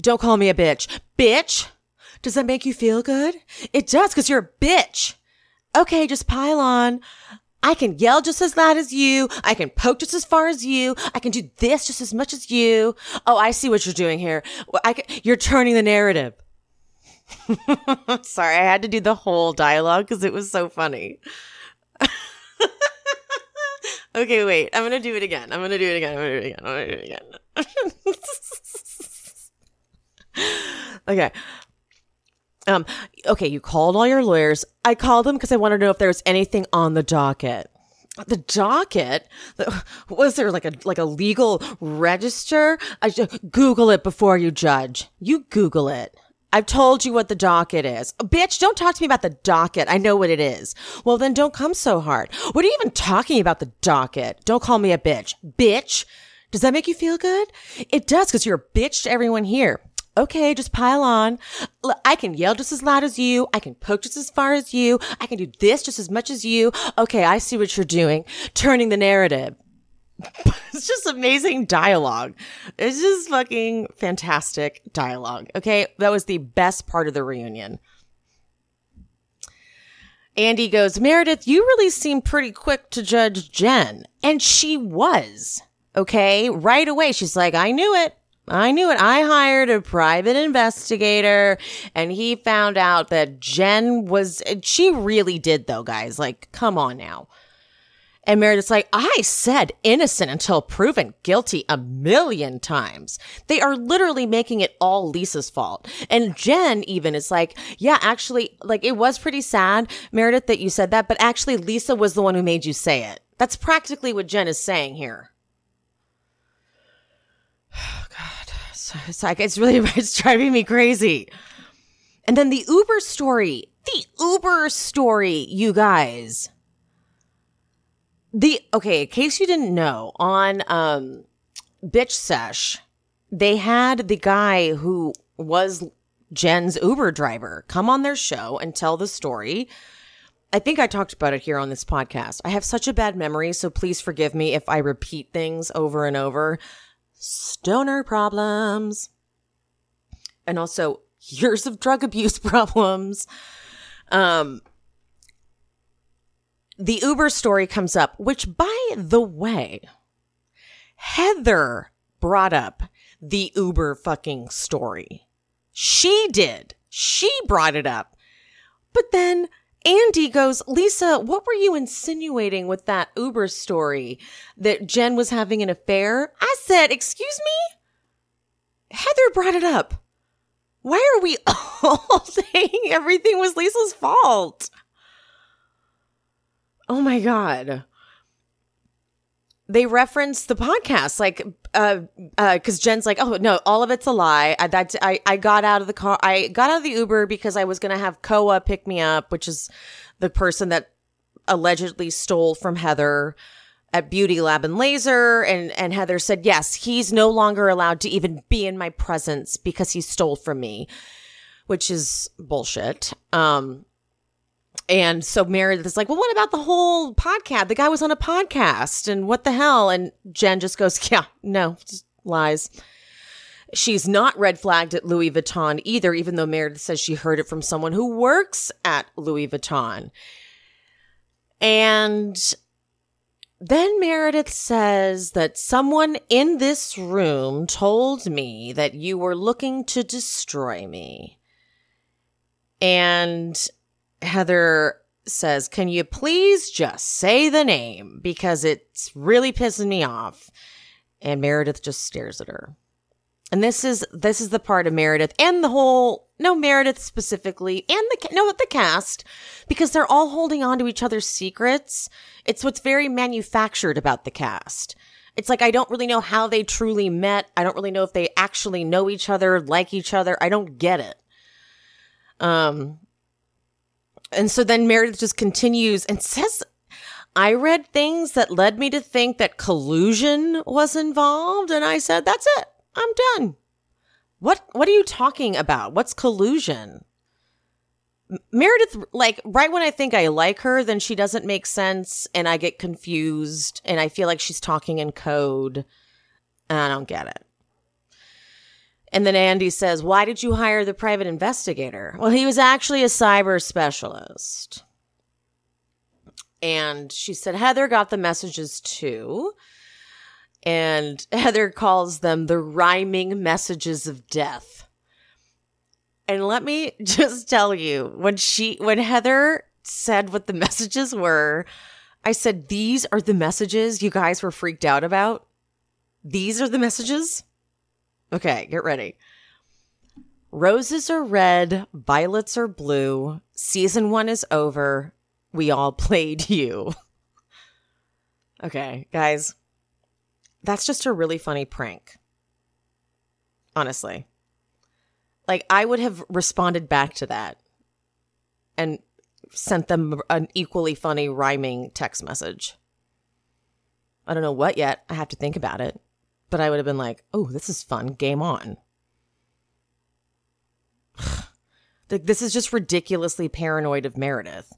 Don't call me a bitch. Bitch? Does that make you feel good? It does, because you're a bitch. Okay, just pile on. I can yell just as loud as you. I can poke just as far as you. I can do this just as much as you. Oh, I see what you're doing here. I can, you're turning the narrative. Sorry, I had to do the whole dialogue because it was so funny. Okay, wait. I'm going to do it again. I'm going to do it again. I'm going to do it again. I'm going to do it again. Okay. Um, okay, you called all your lawyers. I called them because I wanted to know if there was anything on the docket. The docket? Was there like a like a legal register? I just, Google it before you judge. You Google it. I've told you what the docket is. Bitch, don't talk to me about the docket. I know what it is. Well, then don't come so hard. What are you even talking about the docket? Don't call me a bitch. Bitch? Does that make you feel good? It does, because you're a bitch to everyone here. Okay, just pile on. I can yell just as loud as you. I can poke just as far as you. I can do this just as much as you. Okay, I see what you're doing. Turning the narrative. It's just amazing dialogue. It's just fucking fantastic dialogue. Okay, that was the best part of the reunion. Andy goes, Meredith, you really seem pretty quick to judge Jen. And she was. Okay, right away. She's like, I knew it. I knew it. I hired a private investigator and he found out that Jen was, she really did though, guys. Like, come on now. And Meredith's like, I said innocent until proven guilty a million times. They are literally making it all Lisa's fault. And Jen even is like, yeah, actually, like, it was pretty sad, Meredith, that you said that, but actually Lisa was the one who made you say it. That's practically what Jen is saying here. Oh, God. So it's like, it's really, it's driving me crazy. And then the Uber story, the Uber story, you guys. The, okay, in case you didn't know, on um, Bitch Sesh, they had the guy who was Jen's Uber driver come on their show and tell the story. I think I talked about it here on this podcast. I have such a bad memory, so please forgive me if I repeat things over and over. Stoner problems. And also years of drug abuse problems. Um... The Uber story comes up, which, by the way, Heather brought up the Uber fucking story. She did. She brought it up. But then Andy goes, Lisa, what were you insinuating with that Uber story? That Jen was having an affair? I said, excuse me? Heather brought it up. Why are we all saying everything was Lisa's fault? Oh, my God. They reference the podcast, like, uh, uh, because Jen's like, oh, no, all of it's a lie. I, that, I, I got out of the car. I got out of the Uber because I was going to have Koa pick me up, which is the person that allegedly stole from Heather at Beauty Lab and Laser. And, and Heather said, yes, he's no longer allowed to even be in my presence because he stole from me, which is bullshit. Um, And so Meredith is like, well, what about the whole podcast? The guy was on a podcast and what the hell? And Jen just goes, yeah, no, just lies. She's not red flagged at Louis Vuitton either, even though Meredith says she heard it from someone who works at Louis Vuitton. And then Meredith says that someone in this room told me that you were looking to destroy me. And Heather says, can you please just say the name because it's really pissing me off? And Meredith just stares at her. And this is this is the part of Meredith and the whole, no, Meredith specifically, and the, no, the cast, because they're all holding on to each other's secrets. It's what's very manufactured about the cast. It's like, I don't really know how they truly met. I don't really know if they actually know each other, like each other. I don't get it. Um... And so then Meredith just continues and says, I read things that led me to think that collusion was involved. And I said, that's it. I'm done. What What are you talking about? What's collusion? M- Meredith, like, right when I think I like her, then she doesn't make sense. And I get confused. And I feel like she's talking in code. And I don't get it. And then Andy says, why did you hire the private investigator? Well, he was actually a cyber specialist. And she said, Heather got the messages too. And Heather calls them the rhyming messages of death. And let me just tell you, when she, when Heather said what the messages were, I said, these are the messages you guys were freaked out about? These are the messages? Okay, get ready. Roses are red, violets are blue. Season one is over. We all played you. Okay, guys, that's just a really funny prank. Honestly. Like, I would have responded back to that and sent them an equally funny rhyming text message. I don't know what yet. I have to think about it. But I would have been like, oh, this is fun. Game on. Like, this is just ridiculously paranoid of Meredith.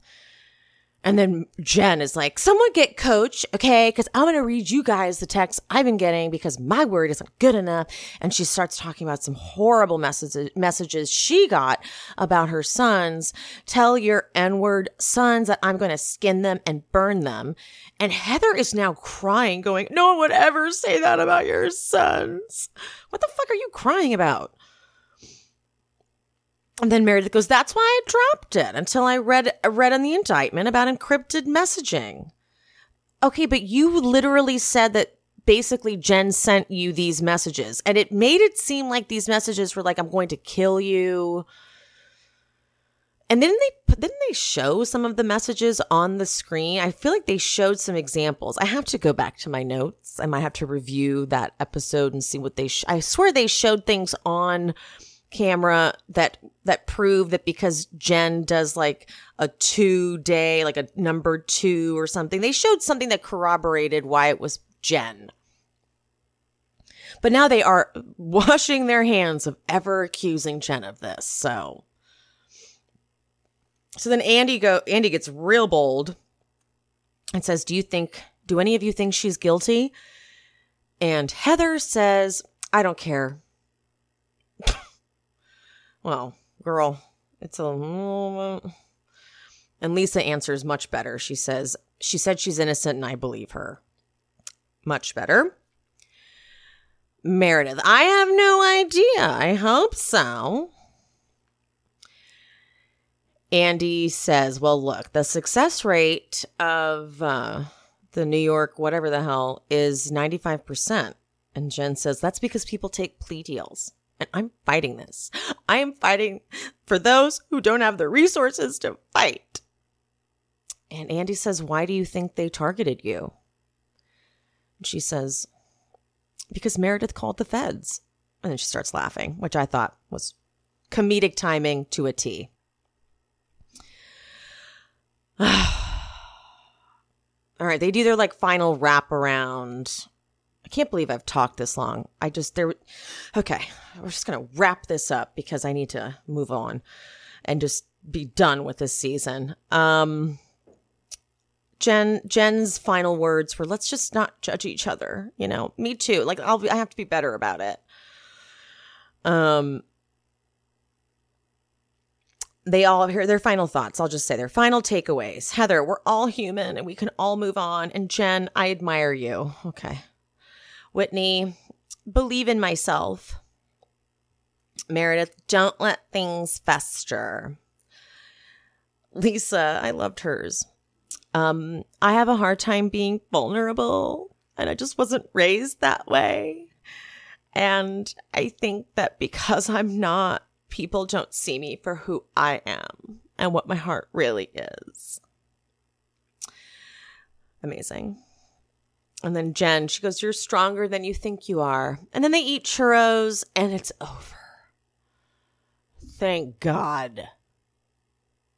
And then Jen is like, someone get Coach, okay? Because I'm going to read you guys the text I've been getting because my word isn't good enough. And she starts talking about some horrible messages messages she got about her sons. Tell your N-word sons that I'm going to skin them and burn them. And Heather is now crying, going, no one would ever say that about your sons. What the fuck are you crying about? And then Meredith goes, that's why I dropped it until I read read on the indictment about encrypted messaging. Okay, but you literally said that basically Jen sent you these messages, and it made it seem like these messages were like, I'm going to kill you. And then they didn't they show some of the messages on the screen? I feel like they showed some examples. I have to go back to my notes. I might have to review that episode and see what they sh- I swear they showed things on camera that that prove that because Jen does like a two day, like a number two or something. They showed something that corroborated why it was Jen. But now they are washing their hands of ever accusing Jen of this. So So then Andy go. Andy gets real bold and says, do you think, do any of you think she's guilty? And Heather says, I don't care. Well, girl, it's a... And Lisa answers much better. She says, she said she's innocent and I believe her. Much better. Meredith, I have no idea. I hope so. Andy says, well, look, the success rate of uh, the New York, whatever the hell, is ninety-five percent. And Jen says, that's because people take plea deals. And I'm fighting this. I am fighting for those who don't have the resources to fight. And Andy says, why do you think they targeted you? And she says, because Meredith called the feds. And then she starts laughing, which I thought was comedic timing to a T. All right, they do their like final wraparound. I can't believe I've talked this long. I just there. Okay, we're just gonna wrap this up because I need to move on and just be done with this season. Um, Jen Jen's final words were, "Let's just not judge each other." You know, me too. Like I'll be, I have to be better about it. Um. They all hear their final thoughts. I'll just say their final takeaways. Heather, we're all human and we can all move on. And Jen, I admire you. Okay. Whitney, believe in myself. Meredith, don't let things fester. Lisa, I loved hers. Um, I have a hard time being vulnerable and I just wasn't raised that way. And I think that because I'm not, people don't see me for who I am and what my heart really is. Amazing. And then Jen, she goes, you're stronger than you think you are. And then they eat churros and it's over. Thank God.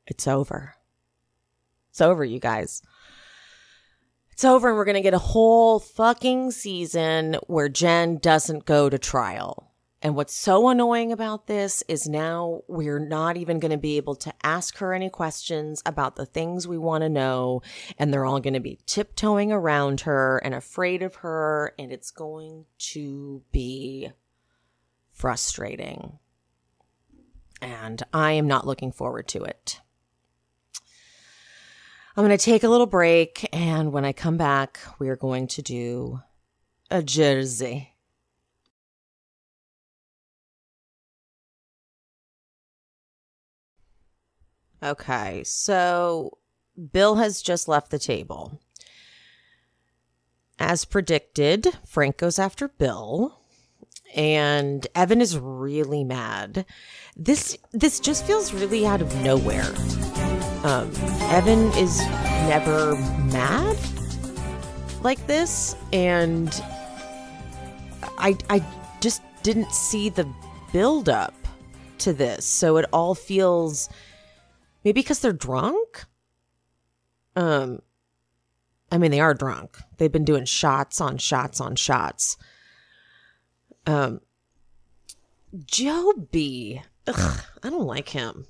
It's over. It's over, you guys. It's over and we're going to get a whole fucking season where Jen doesn't go to trial. And what's so annoying about this is now we're not even going to be able to ask her any questions about the things we want to know. And they're all going to be tiptoeing around her and afraid of her. And it's going to be frustrating. And I am not looking forward to it. I'm going to take a little break. And when I come back, we are going to do a jersey. Okay, so Bill has just left the table. As predicted, Frank goes after Bill, and Evan is really mad. This this just feels really out of nowhere. Um, Evan is never mad like this, and I I just didn't see the build-up to this, so it all feels... Maybe because they're drunk? Um, I mean, they are drunk. They've been doing shots on shots on shots. Um, Joe B. Ugh, I don't like him.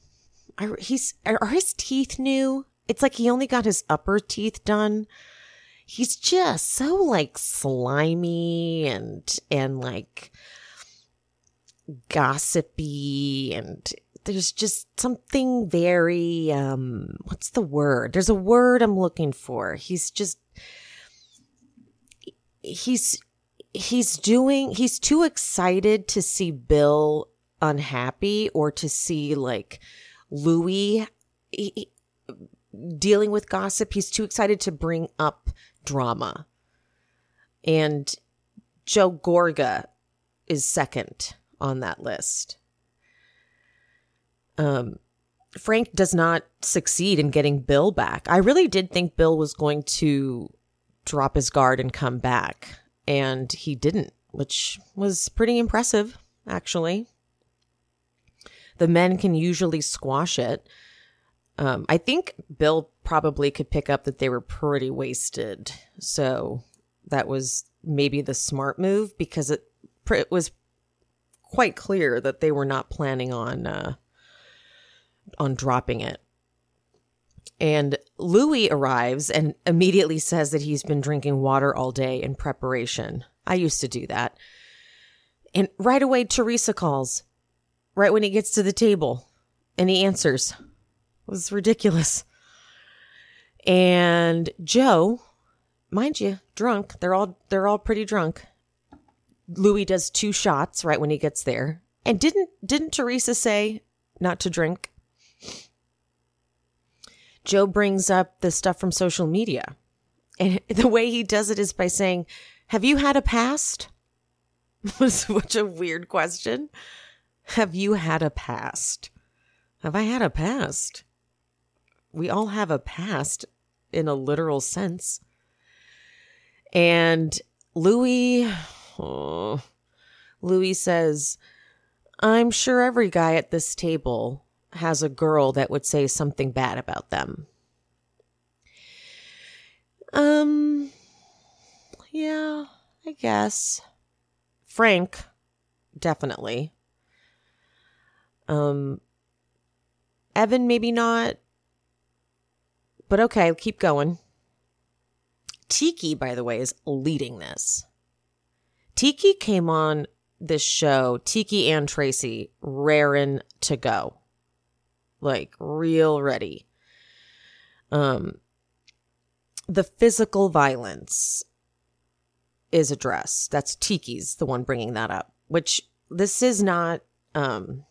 Are, he's, are his teeth new? It's like he only got his upper teeth done. He's just so, like, slimy and, and like, gossipy and... There's just something very, um, what's the word? There's a word I'm looking for. He's just, he's, he's doing, he's too excited to see Bill unhappy or to see like Louie he, he, dealing with gossip. He's too excited to bring up drama. And Joe Gorga is second on that list. Um, Frank does not succeed in getting Bill back. I really did think Bill was going to drop his guard and come back, and he didn't, which was pretty impressive, actually. The men can usually squash it. Um, I think Bill probably could pick up that they were pretty wasted. So that was maybe the smart move, because it, it was quite clear that they were not planning on uh, on dropping it. And Louie arrives and immediately says that he's been drinking water all day in preparation. I used to do that. And right away, Teresa calls. Right when he gets to the table, and he answers. It was ridiculous. And Joe, mind you, drunk. They're all they're all pretty drunk. Louie does two shots right when he gets there. And didn't didn't Teresa say not to drink? Joe brings up the stuff from social media. And the way he does it is by saying, "Have you had a past?" Such a weird question. Have you had a past? Have I had a past? We all have a past in a literal sense. And Louie, oh, Louie says, I'm sure every guy at this table has a girl that would say something bad about them. Um, yeah, I guess. Frank, definitely. Um, Evan, maybe not, but okay, keep going. Tiki, by the way, is leading this. Tiki came on this show, Tiki and Tracy, raring to go. Like, real ready. Um, the physical violence is addressed. That's Tiki's the one bringing that up, which this is not, um...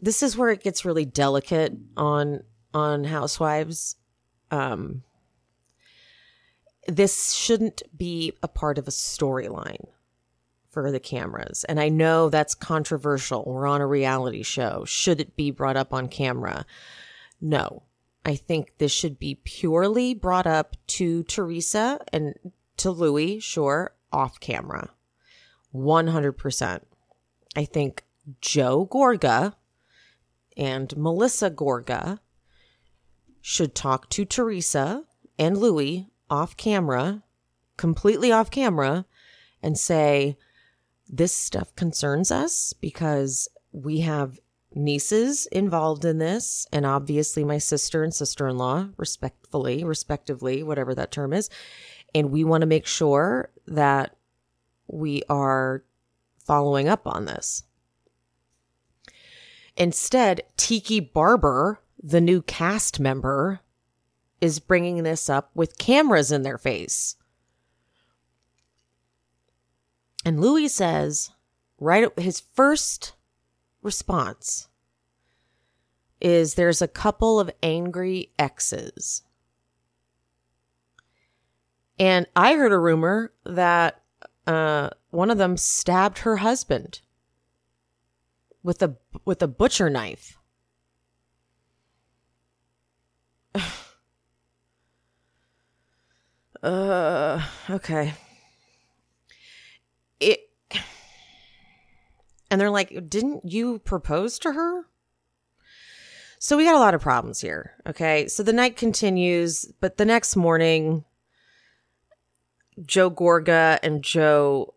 This is where it gets really delicate on on Housewives. Um, this shouldn't be a part of a storyline for the cameras. And I know that's controversial. We're on a reality show. Should it be brought up on camera? No. I think this should be purely brought up to Teresa and to Louie, sure, off camera. one hundred percent. I think Joe Gorga and Melissa Gorga should talk to Teresa and Louie off camera, completely off camera, and say, this stuff concerns us because we have nieces involved in this, and obviously my sister and sister-in-law, respectfully, respectively, whatever that term is, and we want to make sure that we are following up on this. Instead, Tiki Barber, the new cast member, is bringing this up with cameras in their face. And Louie says, right, his first response is, there's a couple of angry exes. And I heard a rumor that uh, one of them stabbed her husband with a with a butcher knife. uh okay. It and they're like, "Didn't you propose to her?" So we got a lot of problems here, okay? So the night continues, but the next morning Joe Gorga and Joe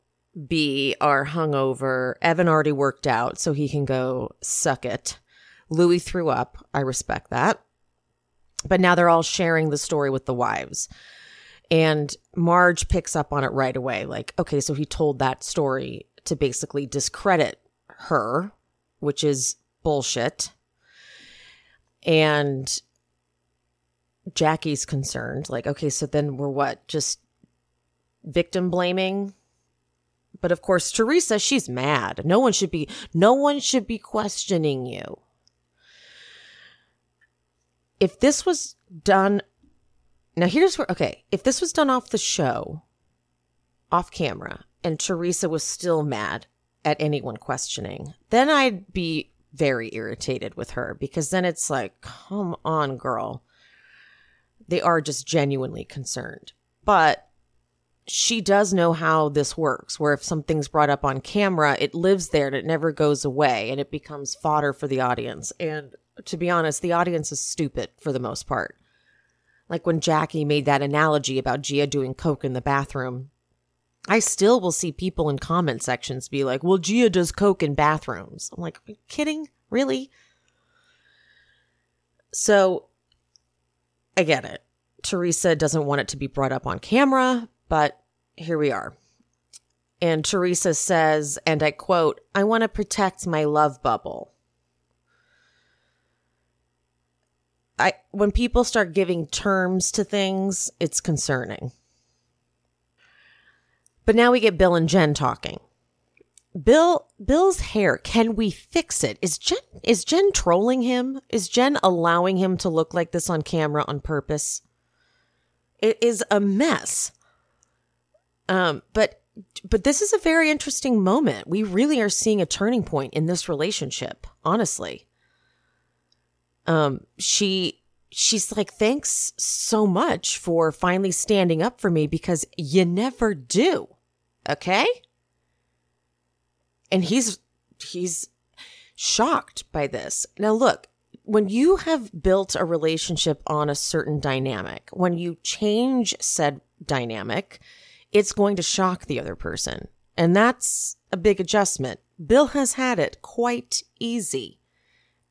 B are hungover. Evan already worked out, so he can go suck it. Louie threw up. I respect that. But now they're all sharing the story with the wives. And Marge picks up on it right away. Like, okay, so he told that story to basically discredit her, which is bullshit. And Jackie's concerned. Like, okay, so then we're what? Just victim blaming? But of course, Teresa, she's mad. No one should be, no one should be questioning you. If this was done Now here's where, okay, if this was done off the show, off camera, and Teresa was still mad at anyone questioning, then I'd be very irritated with her, because then it's like, come on, girl. They are just genuinely concerned. But she does know how this works, where if something's brought up on camera, it lives there and it never goes away, and it becomes fodder for the audience. And to be honest, the audience is stupid for the most part. Like when Jackie made that analogy about Gia doing coke in the bathroom, I still will see people in comment sections be like, well, Gia does coke in bathrooms. I'm like, are you kidding? Really? So I get it. Teresa doesn't want it to be brought up on camera, but here we are. And Teresa says, and I quote, "I want to protect my love bubble." I, when people start giving terms to things, it's concerning. But now we get Bill and Jen talking. Bill, Bill's hair, can we fix it? Is Jen, is Jen trolling him? Is Jen allowing him to look like this on camera on purpose? It is a mess. Um, but, but this is a very interesting moment. We really are seeing a turning point in this relationship, honestly. Um, she, she's like, thanks so much for finally standing up for me, because you never do. Okay. And he's, he's shocked by this. Now, look, when you have built a relationship on a certain dynamic, when you change said dynamic, it's going to shock the other person. And that's a big adjustment. Bill has had it quite easy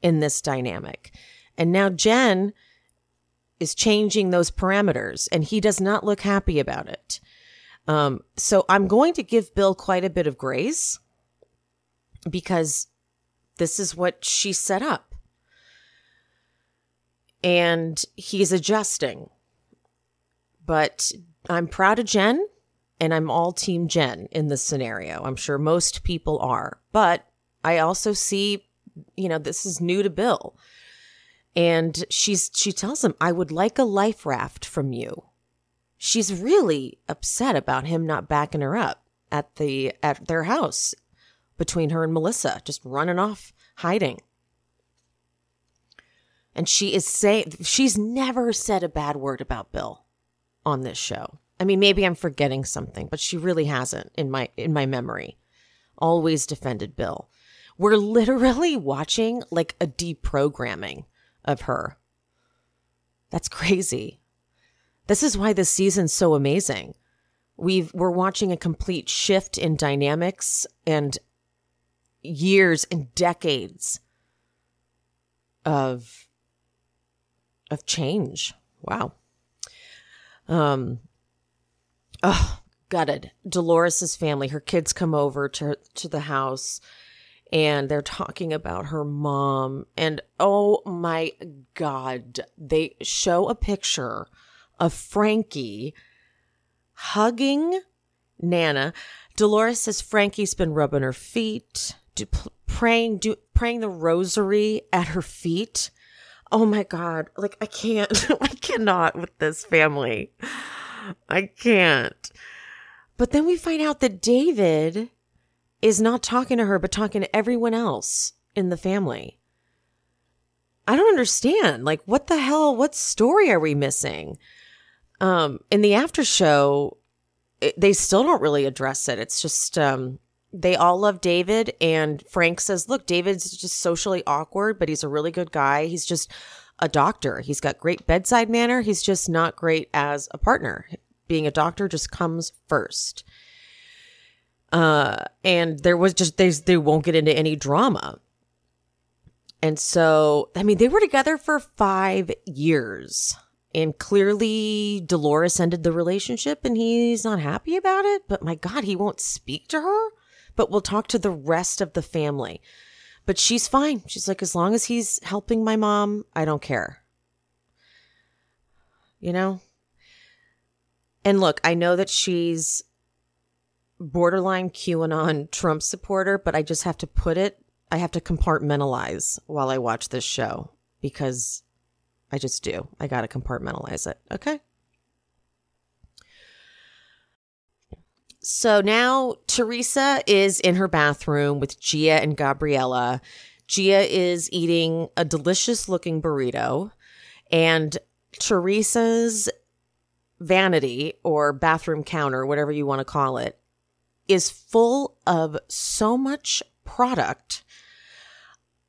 in this dynamic. And now Jen is changing those parameters, and he does not look happy about it. Um, so I'm going to give Bill quite a bit of grace, because this is what she set up. And he's adjusting. But I'm proud of Jen, and I'm all team Jen in this scenario. I'm sure most people are. But I also see, you know, this is new to Bill. And she's she tells him, I would like a life raft from you. She's really upset about him not backing her up at the at their house, between her and Melissa, just running off, hiding. And she is saying, she's never said a bad word about Bill on this show. I mean, maybe I'm forgetting something, but she really hasn't in my in my memory. Always defended Bill. We're literally watching like a deprogramming of her. That's crazy. This is why this season's so amazing. We've, we're watching a complete shift in dynamics, and years and decades of of change. Wow. Um. Oh, gutted. Dolores' family, her kids come over to to the house, and they're talking about her mom. And oh my God, they show a picture of Frankie hugging Nana. Dolores says Frankie's been rubbing her feet, do, praying, do, praying the rosary at her feet. Oh my God. Like, I can't, I cannot with this family. I can't. But then we find out that David is not talking to her, but talking to everyone else in the family. I don't understand. Like, what the hell? What story are we missing? Um, in the after show, it, they still don't really address it. It's just um, they all love David. And Frank says, look, David's just socially awkward, but he's a really good guy. He's just a doctor. He's got great bedside manner. He's just not great as a partner. Being a doctor just comes first. Uh, and there was just, they, they won't get into any drama. And so, I mean, they were together for five years. And clearly Dolores ended the relationship, and he's not happy about it. But my God, he won't speak to her, but will talk to the rest of the family. But she's fine. She's like, as long as he's helping my mom, I don't care. You know? And look, I know that she's borderline QAnon Trump supporter, but I just have to put it, I have to compartmentalize while I watch this show, because I just do. I got to compartmentalize it. Okay. So now Teresa is in her bathroom with Gia and Gabriella. Gia is eating a delicious looking burrito, and Teresa's vanity or bathroom counter, whatever you want to call it, is full of so much product.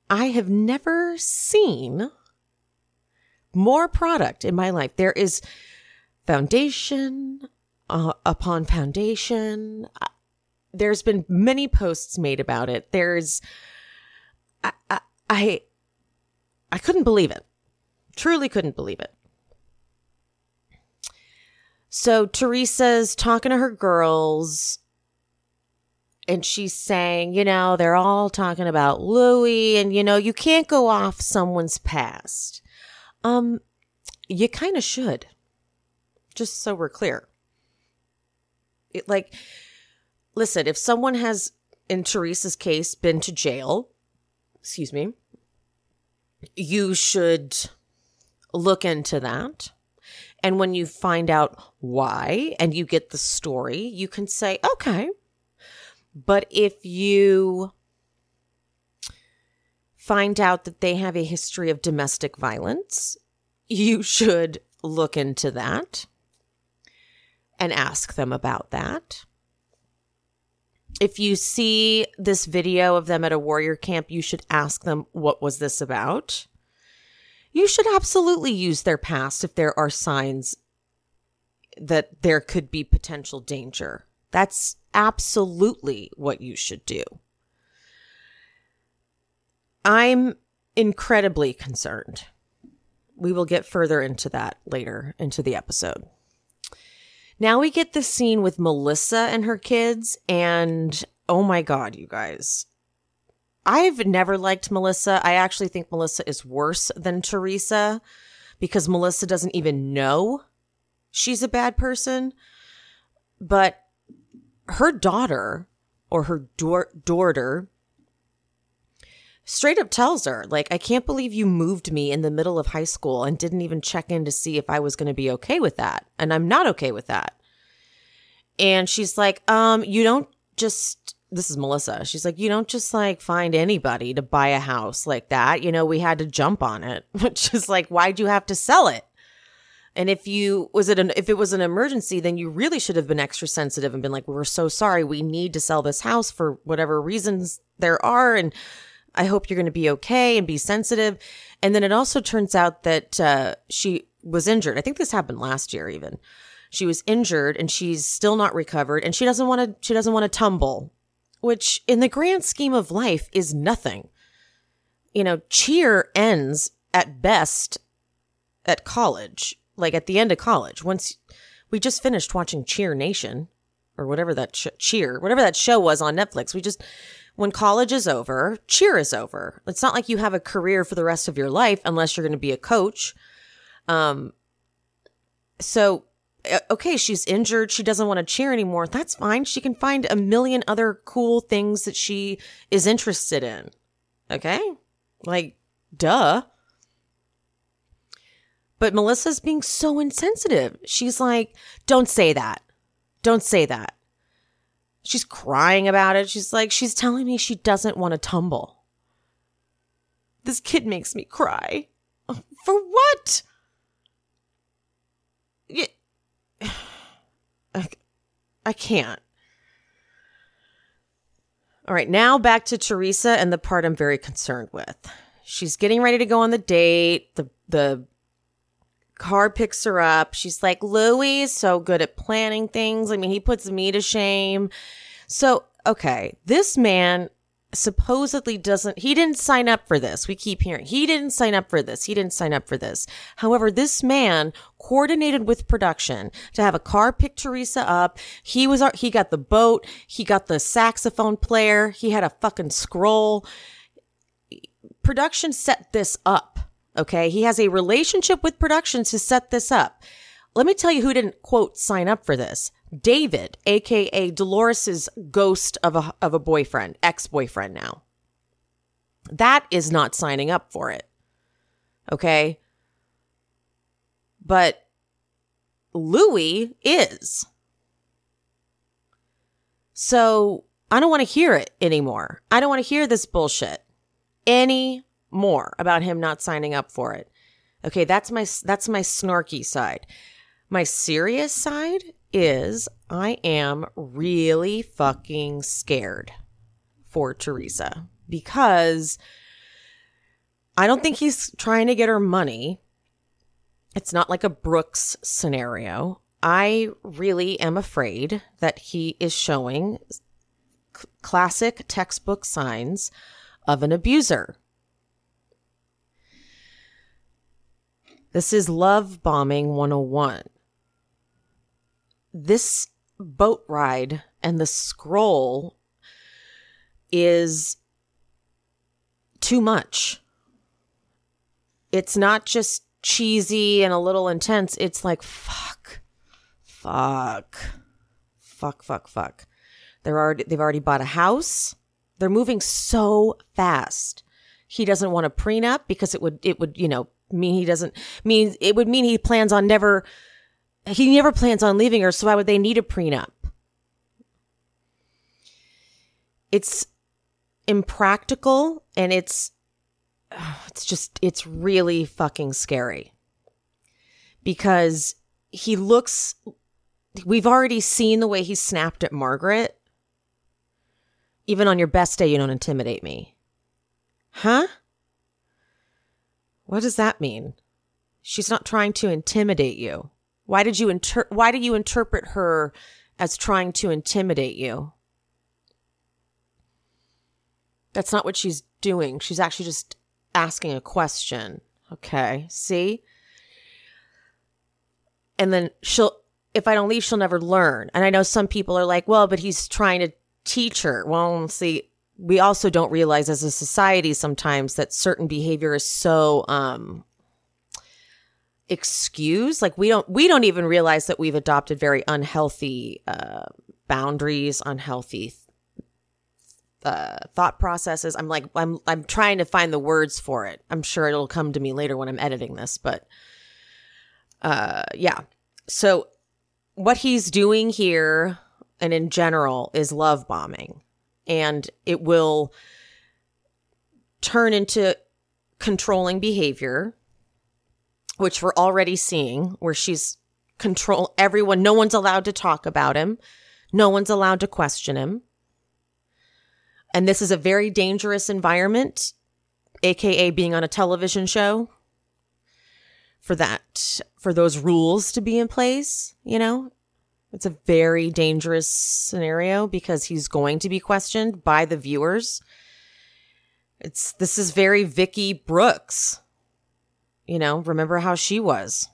I have never seen more product in my life. There is foundation uh, upon foundation. There's been many posts made about it. There's I, I I I couldn't believe it. Truly couldn't believe it. So Teresa's talking to her girls, and she's saying, you know, they're all talking about Louie, and, you know, you can't go off someone's past. Um, you kind of should, just so we're clear. It, like, listen, if someone has, in Teresa's case, been to jail, excuse me, you should look into that. And when you find out why and you get the story, you can say, okay. But if you find out that they have a history of domestic violence, you should look into that and ask them about that. If you see this video of them at a warrior camp, you should ask them, what was this about? You should absolutely use their past if there are signs that there could be potential danger. That's absolutely what you should do. I'm incredibly concerned. We will get further into that later into the episode. Now we get the scene with Melissa and her kids, and oh my God, you guys. I've never liked Melissa. I actually think Melissa is worse than Teresa because Melissa doesn't even know she's a bad person. But her daughter or her do- daughter straight up tells her, like, I can't believe you moved me in the middle of high school and didn't even check in to see if I was going to be okay with that. And I'm not okay with that. And she's like, um, you don't just... This is Melissa. She's like, you don't just like find anybody to buy a house like that. You know, we had to jump on it, which is like, why'd you have to sell it? And if you was it an if it was an emergency, then you really should have been extra sensitive and been like, we're so sorry. We need to sell this house for whatever reasons there are. And I hope you're going to be okay and be sensitive. And then it also turns out that uh, she was injured. I think this happened last year, even. She was injured and she's still not recovered. And she doesn't want to she doesn't want to tumble. Which in the grand scheme of life is nothing. You know, cheer ends at best at college, like at the end of college. Once we just finished watching Cheer Nation or whatever that sh- cheer, whatever that show was on Netflix. We just, when college is over, cheer is over. It's not like you have a career for the rest of your life unless you're going to be a coach. Um. So okay, she's injured. She doesn't want to cheer anymore. That's fine. She can find a million other cool things that she is interested in. Okay? Like, duh. But Melissa's being so insensitive. She's like, don't say that. Don't say that. She's crying about it. She's like, she's telling me she doesn't want to tumble. This kid makes me cry. For what? Yeah. I, I can't. All right, now back to Teresa and the part I'm very concerned with. She's getting ready to go on the date. The the car picks her up. She's like, Louie is so good at planning things. I mean, he puts me to shame. So, okay, this man supposedly doesn't, he didn't sign up for this. We keep hearing, he didn't sign up for this. He didn't sign up for this. However, this man coordinated with production to have a car pick Teresa up. He was, he got the boat. He got the saxophone player. He had a fucking scroll. Production set this up. Okay. He has a relationship with production to set this up. Let me tell you who didn't, quote, sign up for this. David, a k a. Dolores's ghost of a of a boyfriend, ex-boyfriend now. That is not signing up for it. Okay? But Louie is. So I don't want to hear it anymore. I don't want to hear this bullshit anymore about him not signing up for it. Okay, that's my that's my snarky side. My serious side is I am really fucking scared for Teresa because I don't think he's trying to get her money. It's not like a Brooks scenario. I really am afraid that he is showing c- classic textbook signs of an abuser. This is love bombing one oh one. This boat ride and the scroll is too much. It's not just cheesy and a little intense. It's like, fuck, fuck, fuck, fuck, fuck. They're already, they've already bought a house. They're moving so fast. He doesn't want a prenup because it would, it would, you know, mean he doesn't mean it would mean he plans on never, he never plans on leaving her. So why would they need a prenup? It's impractical and it's, It's just, it's really fucking scary because he looks, we've already seen the way he snapped at Margaret. Even on your best day, you don't intimidate me. Huh? What does that mean? She's not trying to intimidate you. Why did you inter- Why do you interpret her as trying to intimidate you? That's not what she's doing. She's actually just asking a question. Okay, see? And then she'll, if I don't leave, she'll never learn. And I know some people are like, well, but he's trying to teach her. Well, see, we also don't realize as a society sometimes that certain behavior is so um, excused. Like we don't, we don't even realize that we've adopted very unhealthy uh, boundaries, unhealthy things. Uh, thought processes. I'm like, I'm, I'm trying to find the words for it. I'm sure it'll come to me later when I'm editing this, but uh, yeah. So what he's doing here and in general is love bombing, and it will turn into controlling behavior, which we're already seeing where she's control everyone. No one's allowed to talk about him. No one's allowed to question him. And this is a very dangerous environment, A K A being on a television show, for that, for those rules to be in place. You know, it's a very dangerous scenario because he's going to be questioned by the viewers. It's, this is very Vicky Brooks. You know, remember how she was.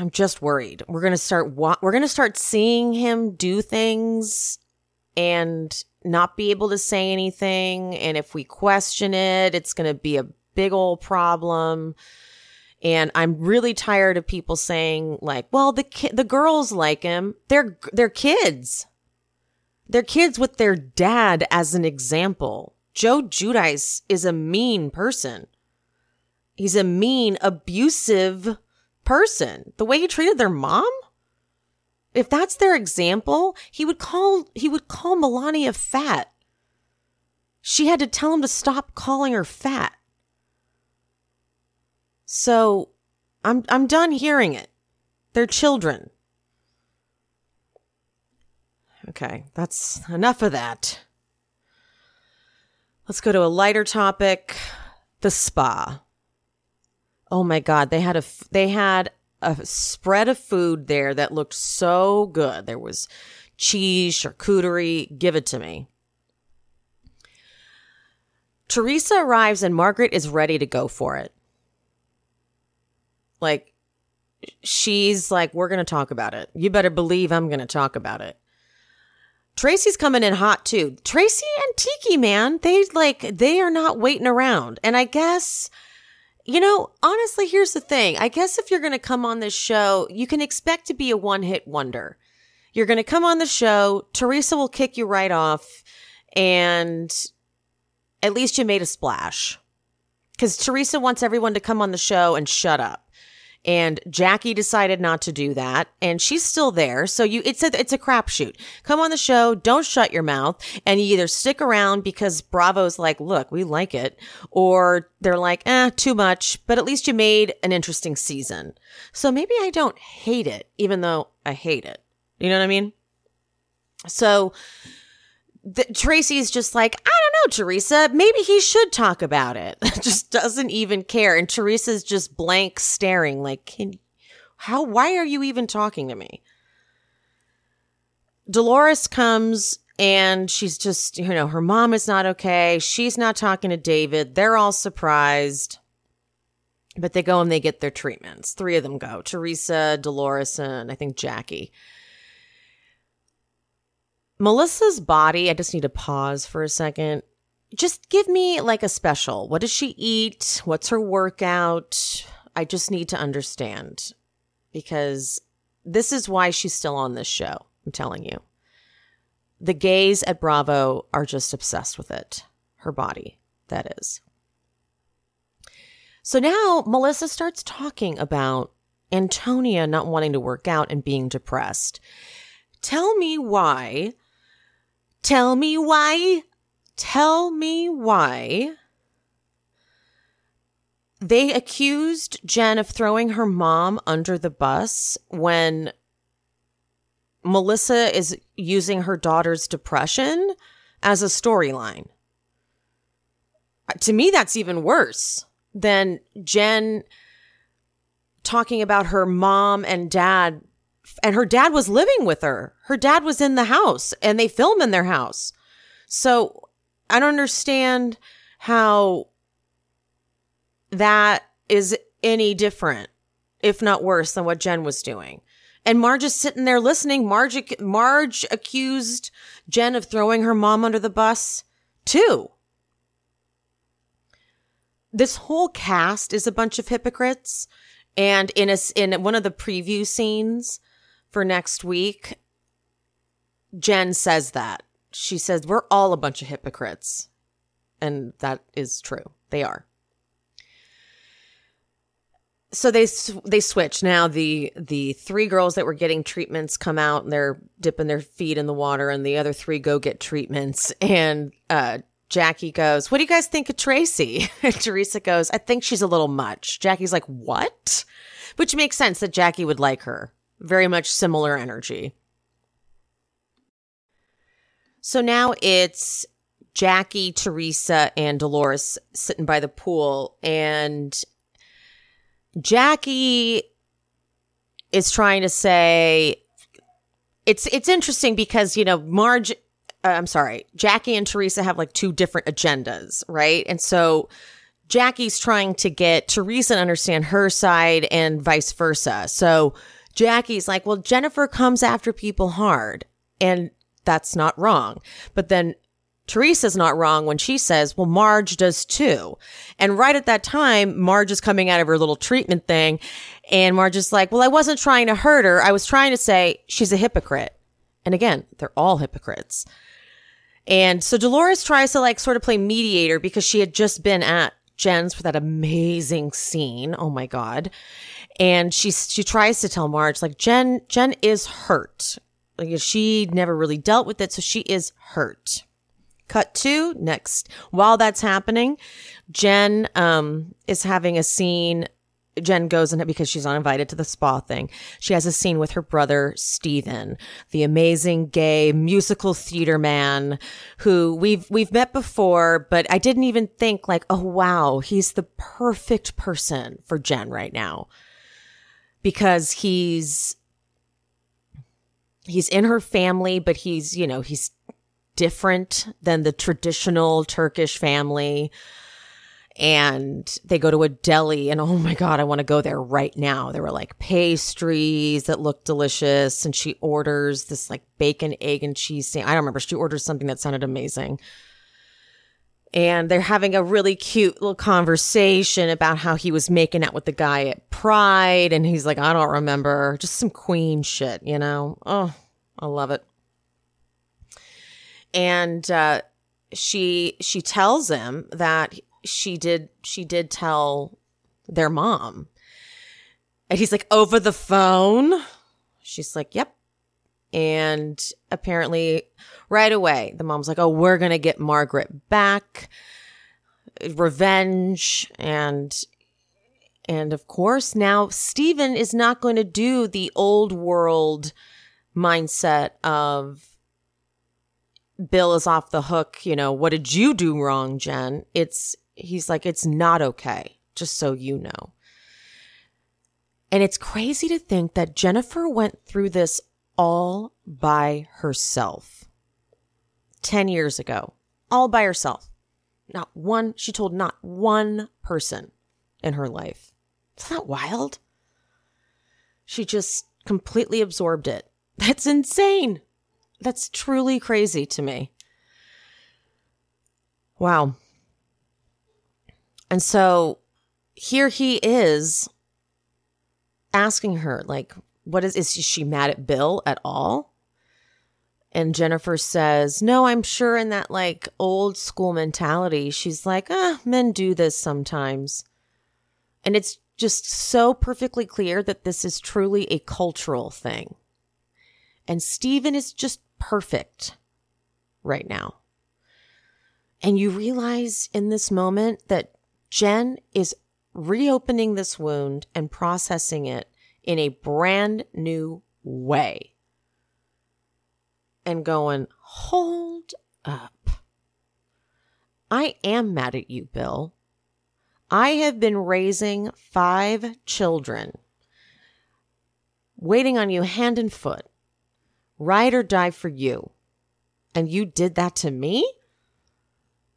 I'm just worried. We're gonna start. Wa- we're gonna start seeing him do things and not be able to say anything. And if we question it, it's gonna be a big old problem. And I'm really tired of people saying like, "Well, the ki- the girls like him. They're they're kids. They're kids with their dad as an example." Joe Giudice is a mean person. He's a mean, abusive person. The way he treated their mom, if that's their example, he would call he would call Melania fat. She had to tell him to stop calling her fat. So I'm I'm done hearing it. They're children. Okay, that's enough of that. Let's go to a lighter topic, the spa. Oh my God, they had a they had a spread of food there that looked so good. There was cheese, charcuterie, give it to me. Teresa arrives and Margaret is ready to go for it. Like, she's like, we're going to talk about it. You better believe I'm going to talk about it. Tracy's coming in hot too. Tracy and Tiki, man, they like, they are not waiting around. And I guess... You know, honestly, here's the thing. I guess if you're going to come on this show, you can expect to be a one-hit wonder. You're going to come on the show, Teresa will kick you right off, and at least you made a splash. Because Teresa wants everyone to come on the show and shut up. And Jackie decided not to do that. And she's still there. So you, it's a, it's a crapshoot. Come on the show. Don't shut your mouth. And you either stick around because Bravo's like, look, we like it. Or they're like, eh, too much. But at least you made an interesting season. So maybe I don't hate it, even though I hate it. You know what I mean? So the, Tracy's just like, I don't know, Teresa, maybe he should talk about it. Just doesn't even care. And Teresa's just blank staring like, can, how, why are you even talking to me? Dolores comes and she's just, you know, her mom is not okay. She's not talking to David. They're all surprised. But they go and they get their treatments. Three of them go. Teresa, Dolores, and I think Jackie. Melissa's body, I just need to pause for a second. Just give me like a special. What does she eat? What's her workout? I just need to understand, because this is why she's still on this show. I'm telling you. The gays at Bravo are just obsessed with it. Her body, that is. So now Melissa starts talking about Antonia not wanting to work out and being depressed. Tell me why. Tell me why. Tell me why. They accused Jen of throwing her mom under the bus when Melissa is using her daughter's depression as a storyline. To me, that's even worse than Jen talking about her mom and dad. And her dad was living with her. Her dad was in the house and they film in their house. So I don't understand how that is any different, if not worse, than what Jen was doing. And Marge is sitting there listening. Marge, Marge accused Jen of throwing her mom under the bus too. This whole cast is a bunch of hypocrites. And in a, in one of the preview scenes for next week, Jen says that. She says, we're all a bunch of hypocrites. And that is true. They are. So they they switch. Now the the three girls that were getting treatments come out and they're dipping their feet in the water, and the other three go get treatments. And uh, Jackie goes, what do you guys think of Tracy? And Teresa goes, I think she's a little much. Jackie's like, what? Which makes sense that Jackie would like her. Very much similar energy. So now it's Jackie, Teresa, and Dolores sitting by the pool. And Jackie is trying to say, it's it's interesting because, you know, Marge, uh, I'm sorry, Jackie and Teresa have like two different agendas, right? And so Jackie's trying to get Teresa to understand her side and vice versa. So Jackie's like, well, Jennifer comes after people hard, and that's not wrong. But then Teresa's not wrong when she says, well, Marge does too. And right at that time, Marge is coming out of her little treatment thing. And Marge is like, well, I wasn't trying to hurt her. I was trying to say she's a hypocrite. And again, they're all hypocrites. And so Dolores tries to like sort of play mediator because she had just been at Jen's for that amazing scene. Oh my God. And she, she tries to tell Marge like, Jen, Jen is hurt. Like she never really dealt with it. So she is hurt. Cut to next. While that's happening, Jen um, is having a scene. Jen goes in because she's not invited to the spa thing. She has a scene with her brother, Stephen, the amazing gay musical theater man who we've we've met before. But I didn't even think like, oh, wow, he's the perfect person for Jen right now, because he's he's in her family, but he's, you know, he's different than the traditional Turkish family, and they go to a deli, and oh my God, I want to go there right now. There were like pastries that looked delicious, and she orders this like bacon, egg, and cheese thing. I don't remember. She orders something that sounded amazing, and they're having a really cute little conversation about how he was making out with the guy at Pride, and he's like, I don't remember. Just some queen shit, you know? Oh, I love it. And uh, she she tells him that she did she did tell their mom. And he's like, over the phone? She's like, yep. And apparently right away, the mom's like, oh, we're going to get Margaret back. Revenge. And, and of course, now Stephen is not going to do the old world mindset of Bill is off the hook. You know, what did you do wrong, Jen? It's, he's like, it's not okay. Just so you know. And it's crazy to think that Jennifer went through this all by herself ten years ago, all by herself. Not one, she told not one person in her life. Isn't that wild? She just completely absorbed it. That's insane. That's truly crazy to me. Wow. And so here he is asking her, like, what is, is she mad at Bill at all? And Jennifer says, no, I'm sure in that like old school mentality, she's like, ah, men do this sometimes. And it's just so perfectly clear that this is truly a cultural thing. And Stephen is just perfect right now. And you realize in this moment that Jen is reopening this wound and processing it in a brand new way. And going, hold up. I am mad at you, Bill. I have been raising five children, waiting on you hand and foot, ride or die for you. And you did that to me?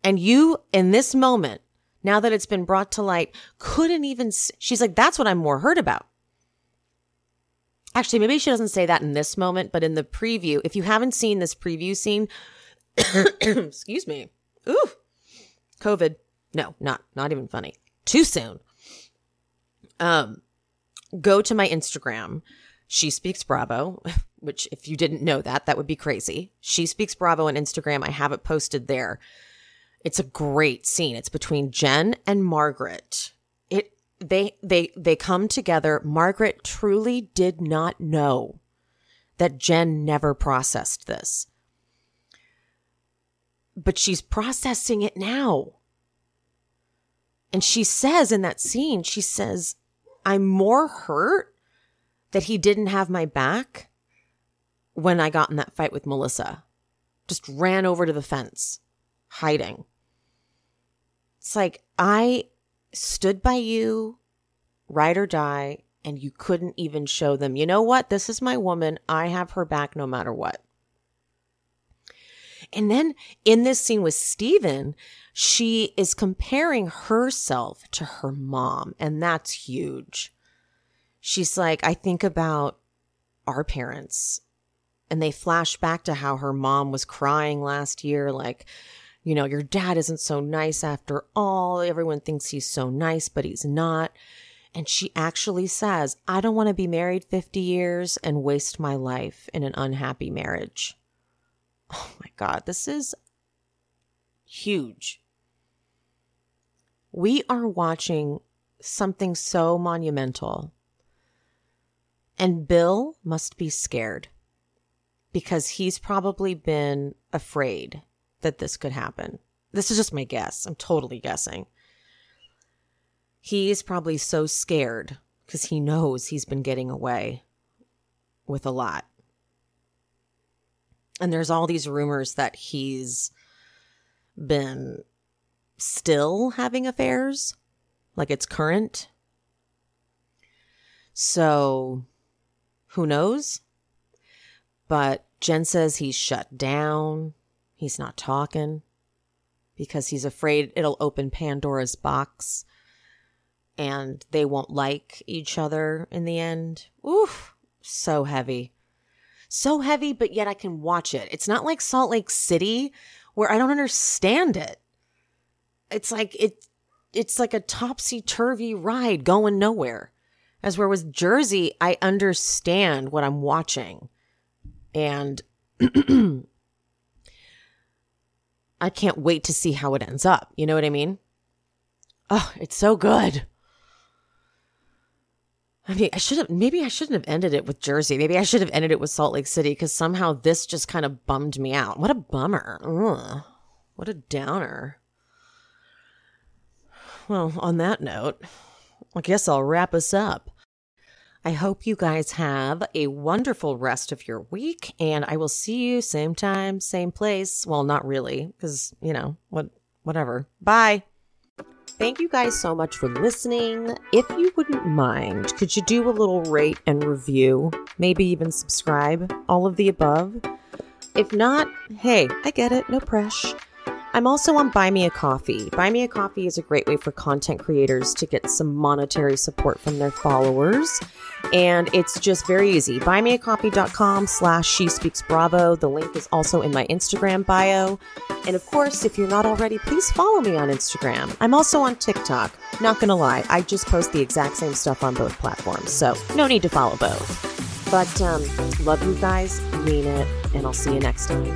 And you, in this moment, now that it's been brought to light, couldn't even, see. She's like, that's what I'm more hurt about. Actually, maybe she doesn't say that in this moment, but in the preview, if you haven't seen this preview scene, excuse me, ooh, COVID, no, not, not even funny, too soon. Um, go to my Instagram, She Speaks Bravo, which if you didn't know that, that would be crazy. She Speaks Bravo on Instagram. I have it posted there. It's a great scene. It's between Jen and Margaret. It they they they come together. Margaret truly did not know that Jen never processed this. But she's processing it now. And she says in that scene, she says, I'm more hurt that he didn't have my back when I got in that fight with Melissa. Just ran over to the fence, hiding. It's like, I stood by you, ride or die, and you couldn't even show them, you know what? This is my woman. I have her back no matter what. And then in this scene with Stephen, she is comparing herself to her mom, and that's huge. She's like, I think about our parents, and they flash back to how her mom was crying last year, like, you know, your dad isn't so nice after all. Everyone thinks he's so nice, but he's not. And she actually says, I don't want to be married fifty years and waste my life in an unhappy marriage. Oh my God, this is huge. We are watching something so monumental. And Bill must be scared because he's probably been afraid that this could happen. This is just my guess. I'm totally guessing. He's probably so scared because he knows he's been getting away with a lot. And there's all these rumors that he's been still having affairs, like it's current. So who knows? But Jen says he's shut down. He's not talking because he's afraid it'll open Pandora's box and they won't like each other in the end. Oof, so heavy. So heavy, but yet I can watch it. It's not like Salt Lake City where I don't understand it. It's like it, it's like a topsy-turvy ride going nowhere. As where with Jersey, I understand what I'm watching. And I can't wait to see how it ends up. You know what I mean? Oh, it's so good. I mean, I should have, maybe I shouldn't have ended it with Jersey. Maybe I should have ended it with Salt Lake City, because somehow this just kind of bummed me out. What a bummer. Ugh. What a downer. Well, on that note, I guess I'll wrap us up. I hope you guys have a wonderful rest of your week, and I will see you same time, same place. Well, not really, because, you know, what, whatever. Bye. Thank you guys so much for listening. If you wouldn't mind, could you do a little rate and review? Maybe even subscribe, all of the above. If not, hey, I get it. No pressure. I'm also on Buy Me a Coffee. Buy Me a Coffee is a great way for content creators to get some monetary support from their followers. And it's just very easy. Buy Me a Coffee dot com slash She Speaks Bravo. The link is also in my Instagram bio. And of course, if you're not already, please follow me on Instagram. I'm also on TikTok. Not gonna lie, I just post the exact same stuff on both platforms. So no need to follow both. But um, love you guys, mean it, and I'll see you next time.